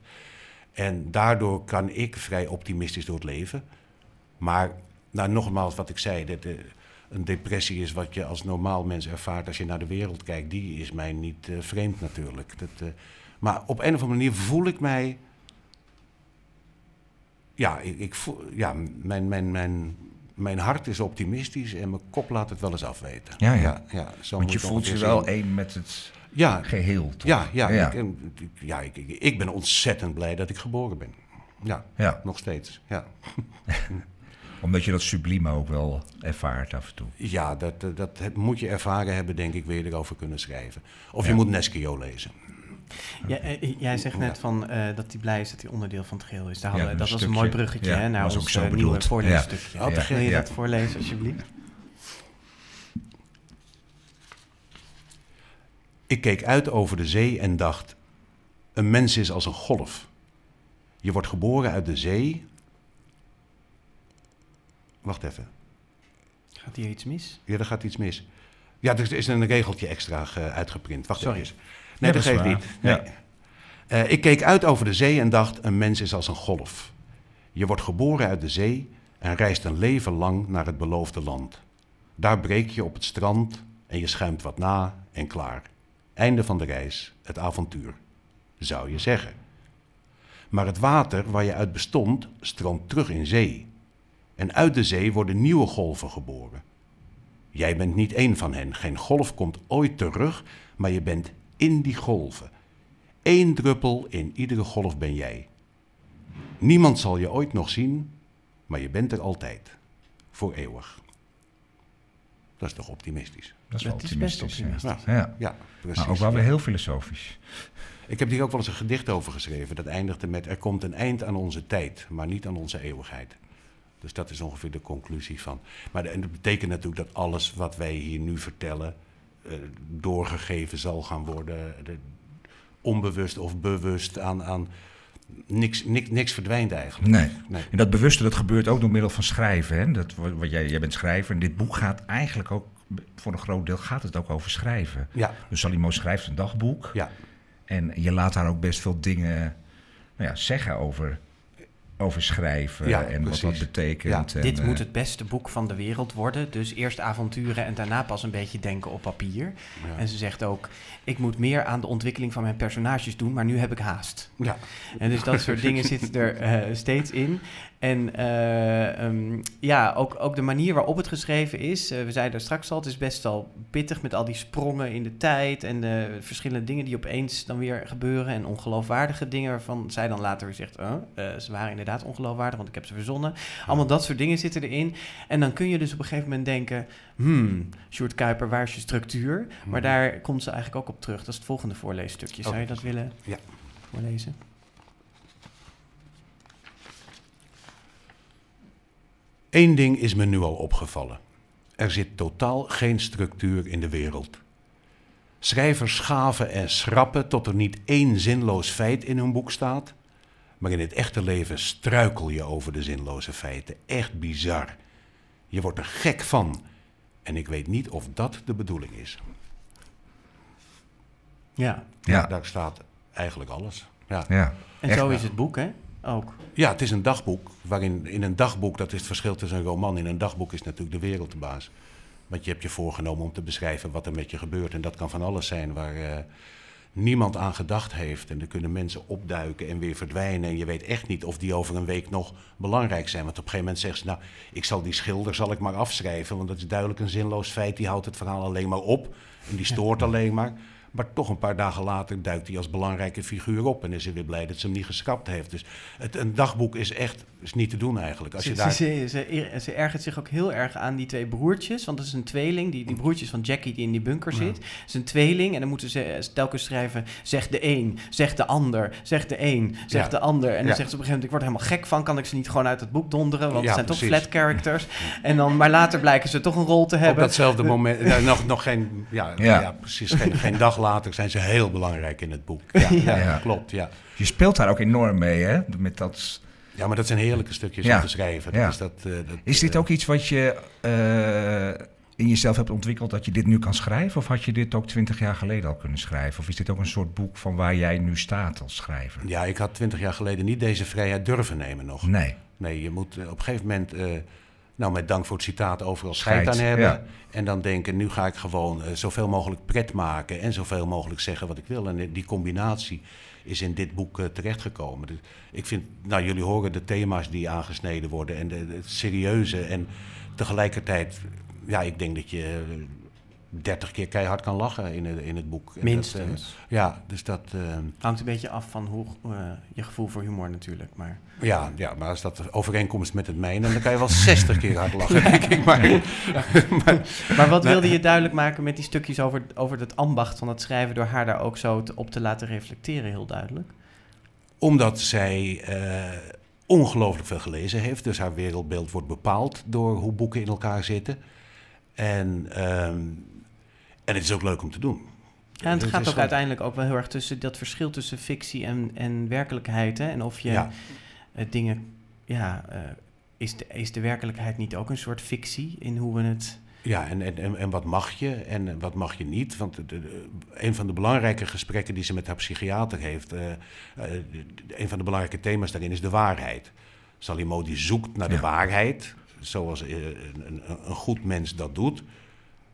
En daardoor kan ik vrij optimistisch door het leven. Maar, nou nogmaals wat ik zei, dat, uh, een depressie is wat je als normaal mens ervaart als je naar de wereld kijkt. Die is mij niet uh, vreemd natuurlijk. Dat... Uh, Maar op een of andere manier voel ik mij... Ja, ik, ik voel, ja mijn, mijn, mijn, mijn hart is optimistisch en mijn kop laat het wel eens afweten. Ja, ja. ja, ja zo Want je voelt je wel één met het ja, geheel, toch? Ja, ja, ja. Ik, ja ik, ik, ik ben ontzettend blij dat ik geboren ben. Ja, ja. nog steeds. Ja. Omdat je dat sublieme ook wel ervaart af en toe. Ja, dat, dat, dat moet je ervaren hebben, denk ik, weer erover kunnen schrijven. Of ja. je moet Nescio lezen. Ja, jij zegt net van, uh, dat hij blij is dat hij onderdeel van het geheel is. Daar ja, hadden, dat stukje, was een mooi bruggetje ja, hè, naar was ons uh, nieuwe voorleesstukje. Ja. Althans, ja. Wil je ja. dat voorlezen, alsjeblieft? Ik keek uit over de zee en dacht... Een mens is als een golf. Je wordt geboren uit de zee... Wacht even. Gaat hier iets mis? Ja, er gaat iets mis. Ja, er is een regeltje extra uitgeprint. Wacht Sorry. even. Nee, dat geeft niet. Nee. Ja. Uh, ik keek uit over de zee en dacht, een mens is als een golf. Je wordt geboren uit de zee en reist een leven lang naar het beloofde land. Daar breek je op het strand en je schuimt wat na en klaar. Einde van de reis, het avontuur, zou je zeggen. Maar het water waar je uit bestond, stroomt terug in zee. En uit de zee worden nieuwe golven geboren. Jij bent niet één van hen. Geen golf komt ooit terug, maar je bent in die golven. Eén druppel in iedere golf ben jij. Niemand zal je ooit nog zien, maar je bent er altijd. Voor eeuwig. Dat is toch optimistisch? Dat is wel dat optimistisch. Is best optimistisch. Ja, ja. ja precies. Maar ook wel weer heel filosofisch. Ik heb hier ook wel eens een gedicht over geschreven. Dat eindigde met, er komt een eind aan onze tijd, maar niet aan onze eeuwigheid. Dus dat is ongeveer de conclusie van. Maar de, en dat betekent natuurlijk dat alles wat wij hier nu vertellen... Uh, doorgegeven zal gaan worden, de, onbewust of bewust aan... aan niks, niks, niks verdwijnt eigenlijk. Nee. nee. En dat bewuste, dat gebeurt ook door middel van schrijven. Hè? Dat, wat jij, jij bent schrijver en dit boek gaat eigenlijk ook... voor een groot deel gaat het ook over schrijven. Ja. Dus Salimo schrijft een dagboek. Ja. En je laat daar ook best veel dingen nou ja, zeggen over... over schrijven ja, en precies. wat dat betekent. Ja. En, dit uh, moet het beste boek van de wereld worden. Dus eerst avonturen en daarna pas een beetje denken op papier. Ja. En ze zegt ook, ik moet meer aan de ontwikkeling van mijn personages doen, maar nu heb ik haast. Ja. En dus dat soort dingen zitten er uh, steeds in. En uh, um, ja, ook, ook de manier waarop het geschreven is. Uh, we zeiden daar straks al, het is best al pittig met al die sprongen in de tijd en de verschillende dingen die opeens dan weer gebeuren en ongeloofwaardige dingen waarvan zij dan later weer zegt, oh, uh, ze waren inderdaad ongeloofwaardig, want ik heb ze verzonnen. Allemaal dat soort dingen zitten erin. En dan kun je dus op een gegeven moment denken... Hmm, Sjoerd Kuyper, waar is je structuur? Hmm. Maar daar komt ze eigenlijk ook op terug. Dat is het volgende voorleesstukje. Zou je dat willen ja. voorlezen? Eén ding is me nu al opgevallen. Er zit totaal geen structuur in de wereld. Schrijvers schaven en schrappen tot er niet één zinloos feit in hun boek staat. Maar in het echte leven struikel je over de zinloze feiten. Echt bizar. Je wordt er gek van. En ik weet niet of dat de bedoeling is. Ja. ja. Daar staat eigenlijk alles. Ja. ja. En zo is het boek, hè? Ook. Ja, het is een dagboek. Waarin in een dagboek, dat is het verschil tussen een roman. In een dagboek is natuurlijk de wereld de baas. Want je hebt je voorgenomen om te beschrijven wat er met je gebeurt. En dat kan van alles zijn waar uh, niemand aan gedacht heeft. En er kunnen mensen opduiken en weer verdwijnen. En je weet echt niet of die over een week nog belangrijk zijn. Want op een gegeven moment zegt ze, nou, ik zal die schilder zal ik maar afschrijven. Want dat is duidelijk een zinloos feit. Die houdt het verhaal alleen maar op. En die stoort ja. alleen maar. Maar toch een paar dagen later duikt hij als belangrijke figuur op. En is hij weer blij dat ze hem niet geschrapt heeft. Dus het, een dagboek is echt is niet te doen eigenlijk. Als je ze, daar... ze, ze, ze ergert zich ook heel erg aan die twee broertjes. Want dat is een tweeling. Die, die broertjes van Jackie die in die bunker zit. Ja. Dat is een tweeling. En dan moeten ze telkens schrijven. Zeg de een, zeg de ander, zeg de een, zeg ja. de ander. En dan ja. zegt ze op een gegeven moment, ik word er helemaal gek van. Kan ik ze niet gewoon uit het boek donderen? Want ja, het zijn precies. toch flat characters. En dan, maar later blijken ze toch een rol te hebben. Op datzelfde moment. nou, nog, nog geen, ja, ja. ja, precies. Geen, geen dag later zijn ze heel belangrijk in het boek. Ja, ja, ja. klopt, ja. Je speelt daar ook enorm mee, hè? Met dat... Ja, maar dat zijn heerlijke stukjes ja. om te schrijven. Ja. Dus dat, uh, dat, is dit ook iets wat je uh, in jezelf hebt ontwikkeld, dat je dit nu kan schrijven? Of had je dit ook twintig jaar geleden al kunnen schrijven? Of is dit ook een soort boek van waar jij nu staat als schrijver? Ja, ik had twintig jaar geleden niet deze vrijheid durven nemen nog. Nee. Nee, je moet op een gegeven moment... Uh, Nou, met dank voor het citaat, overal scheid aan hebben. Ja. En dan denken, nu ga ik gewoon uh, zoveel mogelijk pret maken en zoveel mogelijk zeggen wat ik wil. En die combinatie is in dit boek uh, terechtgekomen. Dus ik vind, nou, jullie horen de thema's die aangesneden worden en de, de, het serieuze. En tegelijkertijd, ja, ik denk dat je dertig keer keihard kan lachen in, in het boek. Minstens. Dat, uh, ja, dus dat... Uh, hangt een beetje af van hoe, uh, je gevoel voor humor natuurlijk, maar... Ja, ja, maar als dat de overeenkomst met het mijne, dan kan je wel zestig keer hard lachen, denk ik. Maar, ja. maar, maar wat wilde je duidelijk maken met die stukjes over, over het ambacht van het schrijven, door haar daar ook zo te, op te laten reflecteren, heel duidelijk? Omdat zij uh, ongelooflijk veel gelezen heeft, dus haar wereldbeeld wordt bepaald door hoe boeken in elkaar zitten. En... Uh, En het is ook leuk om te doen. Ja, en het gaat ook uiteindelijk ook wel heel erg tussen dat verschil tussen fictie en, en werkelijkheid. Hè? En of je ja. uh, dingen... Ja, uh, is, de, is de werkelijkheid niet ook een soort fictie in hoe we het... Ja, en, en, en wat mag je en wat mag je niet? Want de, de, een van de belangrijke gesprekken die ze met haar psychiater heeft... Uh, uh, een van de belangrijke thema's daarin is de waarheid. Salim die zoekt naar de ja. waarheid, zoals uh, een, een, een goed mens dat doet...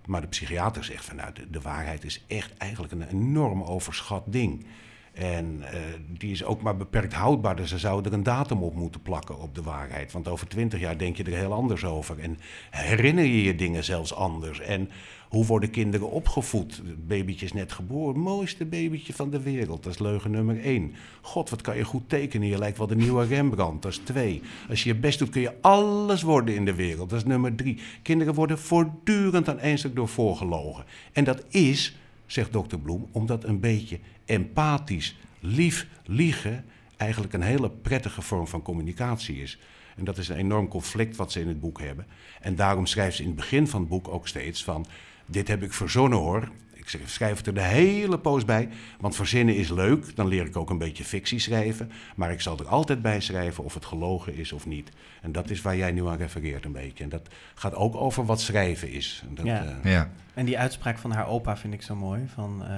Maar de psychiater zegt van nou, de, de waarheid is echt eigenlijk een enorm overschat ding. En uh, die is ook maar beperkt houdbaar. Dus ze zouden er een datum op moeten plakken op de waarheid. Want over twintig jaar denk je er heel anders over. En herinner je je dingen zelfs anders. En hoe worden kinderen opgevoed? Het babytje is net geboren. Het mooiste babytje van de wereld. Dat is leugen nummer één. God, wat kan je goed tekenen? Je lijkt wel de nieuwe Rembrandt. Dat is twee. Als je je best doet kun je alles worden in de wereld. Dat is nummer drie. Kinderen worden voortdurend aan één stuk door voorgelogen. En dat is... zegt dokter Bloem, omdat een beetje empathisch, lief liegen... eigenlijk een hele prettige vorm van communicatie is. En dat is een enorm conflict wat ze in het boek hebben. En daarom schrijft ze in het begin van het boek ook steeds van... dit heb ik verzonnen hoor. Ik zeg, schrijf het er de hele poos bij. Want verzinnen is leuk, dan leer ik ook een beetje fictie schrijven. Maar ik zal er altijd bij schrijven of het gelogen is of niet. En dat is waar jij nu aan refereert een beetje. En dat gaat ook over wat schrijven is. En dat, ja. Uh, ja. En die uitspraak van haar opa vind ik zo mooi. Van, uh,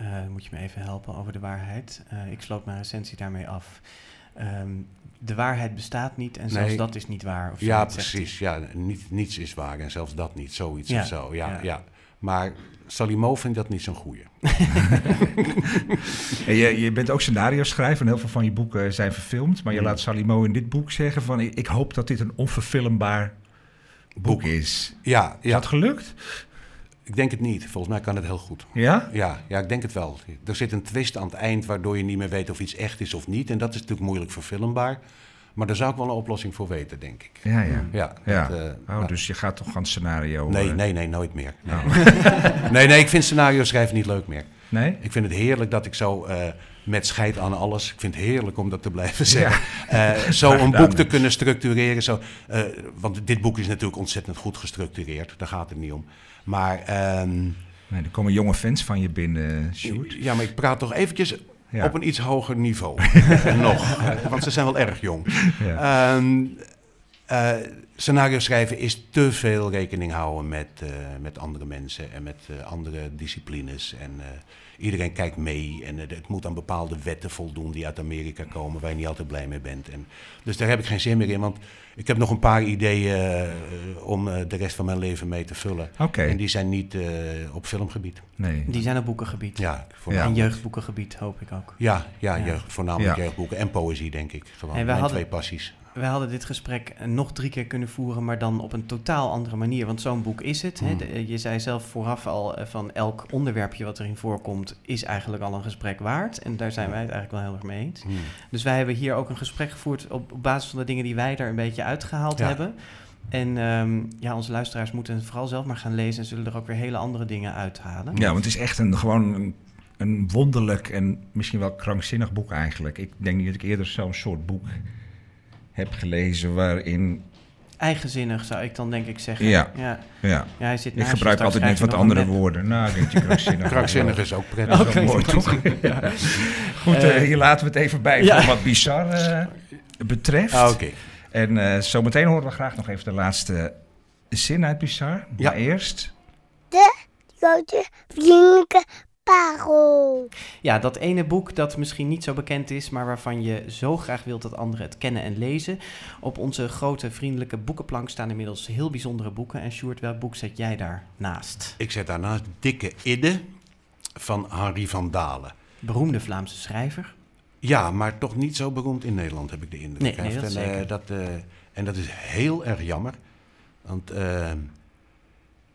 uh, moet je me even helpen over de waarheid. Uh, ik sloot mijn recensie daarmee af. Um, de waarheid bestaat niet en zelfs nee. dat is niet waar. Of ja, precies. Ja, niet, niets is waar en zelfs dat niet. Zoiets ja. of zo. Ja, ja. ja. Maar Salimo vindt dat niet zo'n goeie. je, je bent ook scenario-schrijver en heel veel van je boeken zijn verfilmd. Maar je ja. laat Salimo in dit boek zeggen van... ik hoop dat dit een onverfilmbaar boek, boek is. Ja, ja. Is dat gelukt? Ik denk het niet. Volgens mij kan het heel goed. Ja? Ja, ja, ik denk het wel. Er zit een twist aan het eind waardoor je niet meer weet of iets echt is of niet. En dat is natuurlijk moeilijk verfilmbaar. Maar daar zou ik wel een oplossing voor weten, denk ik. Ja, ja. ja, ja. Dat, uh, oh, nou. Dus je gaat toch aan het scenario... Nee, uh... nee, nee, nooit meer. Nee. Oh. nee, nee, ik vind scenario schrijven niet leuk meer. Nee? Ik vind het heerlijk dat ik zo uh, met scheid aan alles... Ik vind het heerlijk om dat te blijven zeggen. Ja. Uh, zo een boek te kunnen structureren. Zo, uh, want dit boek is natuurlijk ontzettend goed gestructureerd. Daar gaat het niet om. Maar... Um, Nee, er komen jonge fans van je binnen, Sjoerd. Ja, maar ik praat toch eventjes... Ja. Op een iets hoger niveau nog, want ze zijn wel erg jong. Ja. Um, uh, scenario schrijven is te veel rekening houden met, uh, met andere mensen en met uh, andere disciplines. En uh, iedereen kijkt mee en uh, het moet aan bepaalde wetten voldoen die uit Amerika komen, waar je niet altijd blij mee bent. En, dus daar heb ik geen zin meer in, want ik heb nog een paar ideeën uh, om uh, de rest van mijn leven mee te vullen. Okay. En die zijn niet uh, op filmgebied. Nee. Die zijn op boekengebied. Ja, ja. En jeugdboekengebied hoop ik ook. Ja, ja, ja. Jeugd, voornamelijk ja. jeugdboeken en poëzie denk ik. Gewoon hey, mijn hadden... twee passies. We hadden dit gesprek nog drie keer kunnen voeren, maar dan op een totaal andere manier. Want zo'n boek is het. Mm. Hè? De, je zei zelf vooraf al van elk onderwerpje wat erin voorkomt is eigenlijk al een gesprek waard. En daar zijn wij het eigenlijk wel heel erg mee eens. Mm. Dus wij hebben hier ook een gesprek gevoerd op basis van de dingen die wij daar een beetje uitgehaald ja. hebben. En um, ja, onze luisteraars moeten het vooral zelf maar gaan lezen en zullen er ook weer hele andere dingen uithalen. Ja, want het is echt een gewoon... Een... Een wonderlijk en misschien wel krankzinnig boek eigenlijk. Ik denk niet dat ik eerder zo'n soort boek heb gelezen waarin... Eigenzinnig zou ik dan denk ik zeggen. Ja, ja. ja. ja hij zit ik gebruik altijd net wat andere woorden. Nou, denk je krankzinnig. krankzinnig is ook prettig. Oh, okay. Mooi, toch? Ja. Goed, uh, hier laten we het even bij ja. voor wat bizar uh, betreft. Ah, okay. En uh, zometeen horen we graag nog even de laatste zin uit Bizar. Ja. Maar eerst... De grote vriendelijke... Parel. Ja, dat ene boek dat misschien niet zo bekend is, maar waarvan je zo graag wilt dat anderen het kennen en lezen. Op onze grote vriendelijke boekenplank staan inmiddels heel bijzondere boeken. En Sjoerd, welk boek zet jij daarnaast? Ik zet daarnaast Dikke Idde van Harry van Daele. Beroemde Vlaamse schrijver. Ja, maar toch niet zo beroemd in Nederland, heb ik de indruk. Nee, nee dat en, zeker. Uh, dat, uh, en dat is heel erg jammer, want... Uh,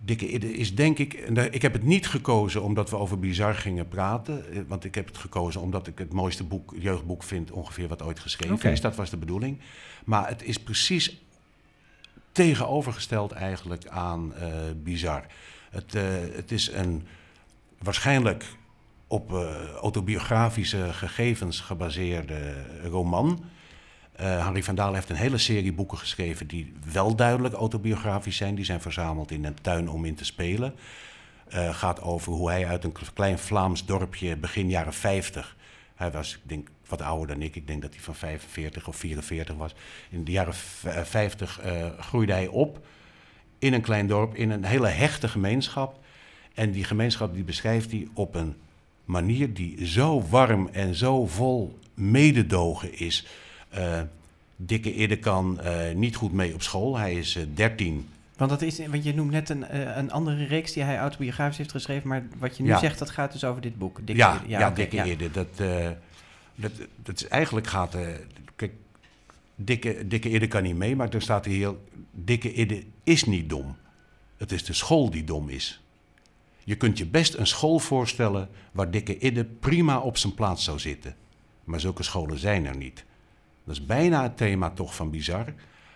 Dikke Idde is denk ik... Ik heb het niet gekozen omdat we over Bizar gingen praten. Want ik heb het gekozen omdat ik het mooiste boek, jeugdboek vind... ongeveer wat ooit geschreven okay. is. Dat was de bedoeling. Maar het is precies tegenovergesteld eigenlijk aan uh, Bizar. Het, uh, het is een waarschijnlijk op uh, autobiografische gegevens gebaseerde roman... Uh, Harry van Daele heeft een hele serie boeken geschreven die wel duidelijk autobiografisch zijn. Die zijn verzameld in een tuin om in te spelen. Uh, gaat over hoe hij uit een klein Vlaams dorpje begin jaren vijftig... Hij was, ik denk, wat ouder dan ik. Ik denk dat hij van vijfenveertig of vierenveertig was. In de jaren vijftig uh, groeide hij op in een klein dorp, in een hele hechte gemeenschap. En die gemeenschap die beschrijft hij op een manier die zo warm en zo vol mededogen is... Uh, Dikke Idde kan uh, niet goed mee op school. Hij is uh, dertien. Want, dat is, want je noemt net een, uh, een andere reeks die hij autobiografisch heeft geschreven... maar wat je nu ja. zegt, dat gaat dus over dit boek. Dikke ja, Idde. ja, ja okay, Dikke ja. Idde. Dat, uh, dat, dat is eigenlijk gaat... Uh, kijk, Dikke, Dikke Idde kan niet mee, maar dan staat er hier... Dikke Idde is niet dom. Het is de school die dom is. Je kunt je best een school voorstellen... waar Dikke Idde prima op zijn plaats zou zitten. Maar zulke scholen zijn er niet. Dat is bijna het thema toch van Bizar.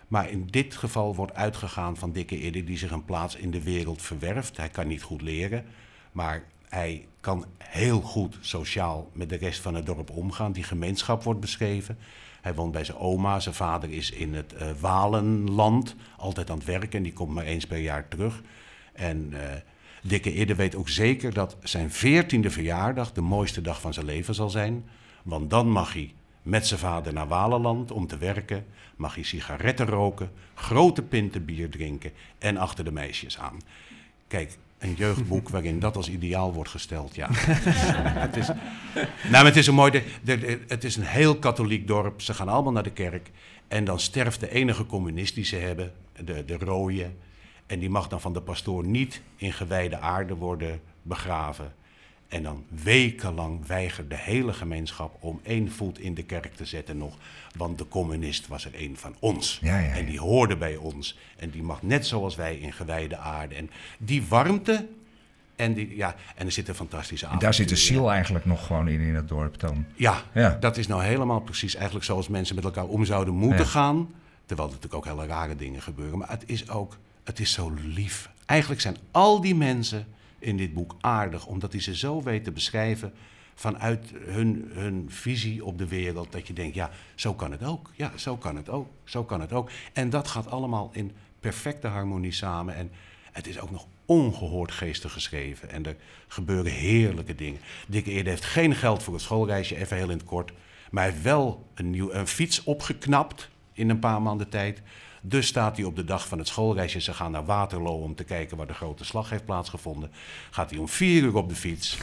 Maar in dit geval wordt uitgegaan van Dikke Idde... die zich een plaats in de wereld verwerft. Hij kan niet goed leren, maar hij kan heel goed sociaal... met de rest van het dorp omgaan. Die gemeenschap wordt beschreven. Hij woont bij zijn oma. Zijn vader is in het uh, Walenland altijd aan het werken... en die komt maar eens per jaar terug. En uh, Dikke Idde weet ook zeker dat zijn veertiende verjaardag... de mooiste dag van zijn leven zal zijn. Want dan mag hij... met zijn vader naar Walenland om te werken, mag hij sigaretten roken, grote pinten bier drinken en achter de meisjes aan. Kijk, een jeugdboek waarin dat als ideaal wordt gesteld, ja. het, is, nou, het is een mooi, de, de, het is een heel katholiek dorp, ze gaan allemaal naar de kerk en dan sterft de enige communist die ze hebben, de, de rooie, en die mag dan van de pastoor niet in gewijde aarde worden begraven. En dan wekenlang weigert de hele gemeenschap om één voet in de kerk te zetten nog. Want de communist was er één van ons. Ja, ja, ja. En die hoorde bij ons. En die mag net zoals wij in gewijde aarde. En die warmte... En, die, ja, en er zit een fantastische avontuur. En daar zit de ziel eigenlijk nog gewoon in, in het dorp dan. Ja, ja, dat is nou helemaal precies eigenlijk zoals mensen met elkaar om zouden moeten ja. gaan. Terwijl er natuurlijk ook hele rare dingen gebeuren. Maar het is ook... Het is zo lief. Eigenlijk zijn al die mensen... in dit boek aardig, omdat hij ze zo weet te beschrijven vanuit hun, hun visie op de wereld, dat je denkt, ja, zo kan het ook, ja, zo kan het ook, zo kan het ook. En dat gaat allemaal in perfecte harmonie samen en Het is ook nog ongehoord geestig geschreven. En er gebeuren heerlijke dingen. Dikke Eerde heeft geen geld voor het schoolreisje, even heel in het kort. Maar hij heeft wel een, nieuw, een fiets opgeknapt in een paar maanden tijd. Dus staat hij op de dag van het schoolreisje. Ze gaan naar Waterloo om te kijken waar de grote slag heeft plaatsgevonden. Gaat hij om vier uur op de fiets.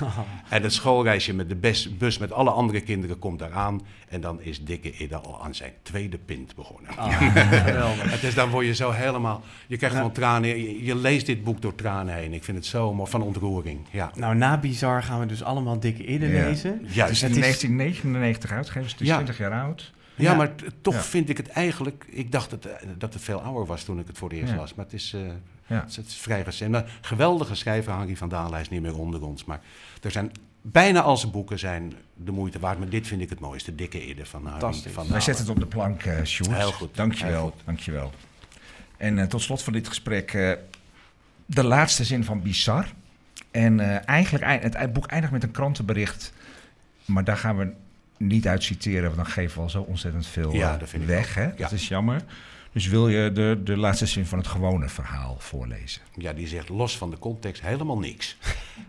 En het schoolreisje met de best, bus met alle andere kinderen komt daaraan. En dan is Dikke Idda al aan zijn tweede pint begonnen. Oh, het is, dan word je zo helemaal... Je krijgt nou, gewoon tranen. Je, je leest dit boek door tranen heen. Ik vind het zo mooi. Van ontroering. Ja. Nou, na Bizar gaan we dus allemaal Dikke Idda ja. lezen. Juist. Dus het is negentien negenennegentig uitgegeven. Dus het is ja. twintig jaar oud. Ja, ja, maar t- toch ja. vind ik het eigenlijk... Ik dacht dat, dat het veel ouder was toen ik het voor het eerst ja. las. Maar het is, uh, ja. het, is, het is vrij recent. Maar geweldige schrijver, Harry van Daele, is niet meer onder ons. Maar er zijn bijna al zijn boeken zijn de moeite waard. Maar dit vind ik het mooiste, Dikke Idde van Harry van Daele. Wij zetten het op de plank, uh, Sjoerd. Heel goed. Dankjewel. Heel goed. Dankjewel. En uh, tot slot van dit gesprek uh, de laatste zin van Bizar. En uh, eigenlijk eind, het boek eindigt met een krantenbericht. Maar daar gaan we... niet uit citeren, want dan geven we al zo ontzettend veel ja, dat vind weg. Hè? Ja. Dat is jammer. Dus wil je de, de laatste zin van het gewone verhaal voorlezen? Ja, die zegt los van de context helemaal niks.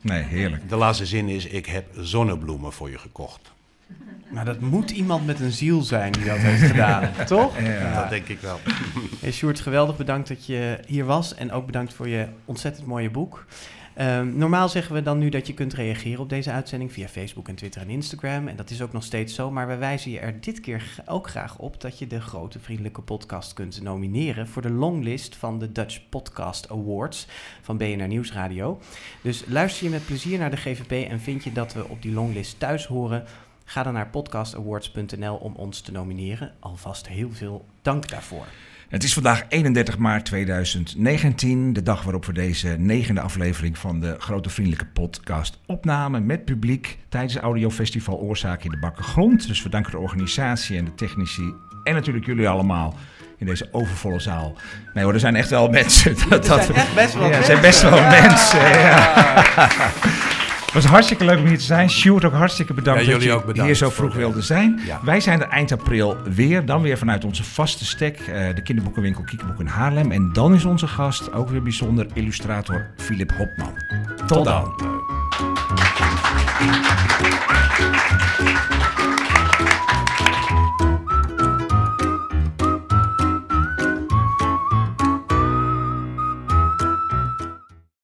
Nee, heerlijk. De laatste zin is, ik heb zonnebloemen voor je gekocht. Maar dat moet iemand met een ziel zijn die dat heeft gedaan, toch? Ja, ja. Dat denk ik wel. Hey, Sjoerd, geweldig bedankt dat je hier was. En ook bedankt voor je ontzettend mooie boek. Um, normaal zeggen we dan nu dat je kunt reageren op deze uitzending via Facebook en Twitter en Instagram. En dat is ook nog steeds zo, maar we wijzen je er dit keer g- ook graag op dat je de Grote Vriendelijke Podcast kunt nomineren voor de longlist van de Dutch Podcast Awards van B N R Nieuwsradio. Dus luister je met plezier naar de G V P en vind je dat we op die longlist thuis horen... Ga dan naar podcast awards punt n l om ons te nomineren. Alvast heel veel dank daarvoor. Het is vandaag eenendertig maart tweeduizend negentien, de dag waarop we deze negende aflevering van de Grote Vriendelijke Podcast opnamen met publiek tijdens het Audiofestival Oorzaak in de Bakkergrond. Dus we danken de organisatie en de technici en natuurlijk jullie allemaal in deze overvolle zaal. Nee hoor, er zijn echt wel mensen. Dat, dat, er zijn echt best wel ja, mensen. Er zijn best wel ja. mensen, ja. Het was hartstikke leuk om hier te zijn. Sjoerd, ook hartstikke bedankt ja, dat je bedankt hier zo vroeg wilde zijn. Ja. Wij zijn er eind april weer. Dan weer vanuit onze vaste stek, uh, de kinderboekenwinkel Kiekenboek in Haarlem. En dan is onze gast, ook weer bijzonder, illustrator Philip Hopman. Tot, Tot dan. dan.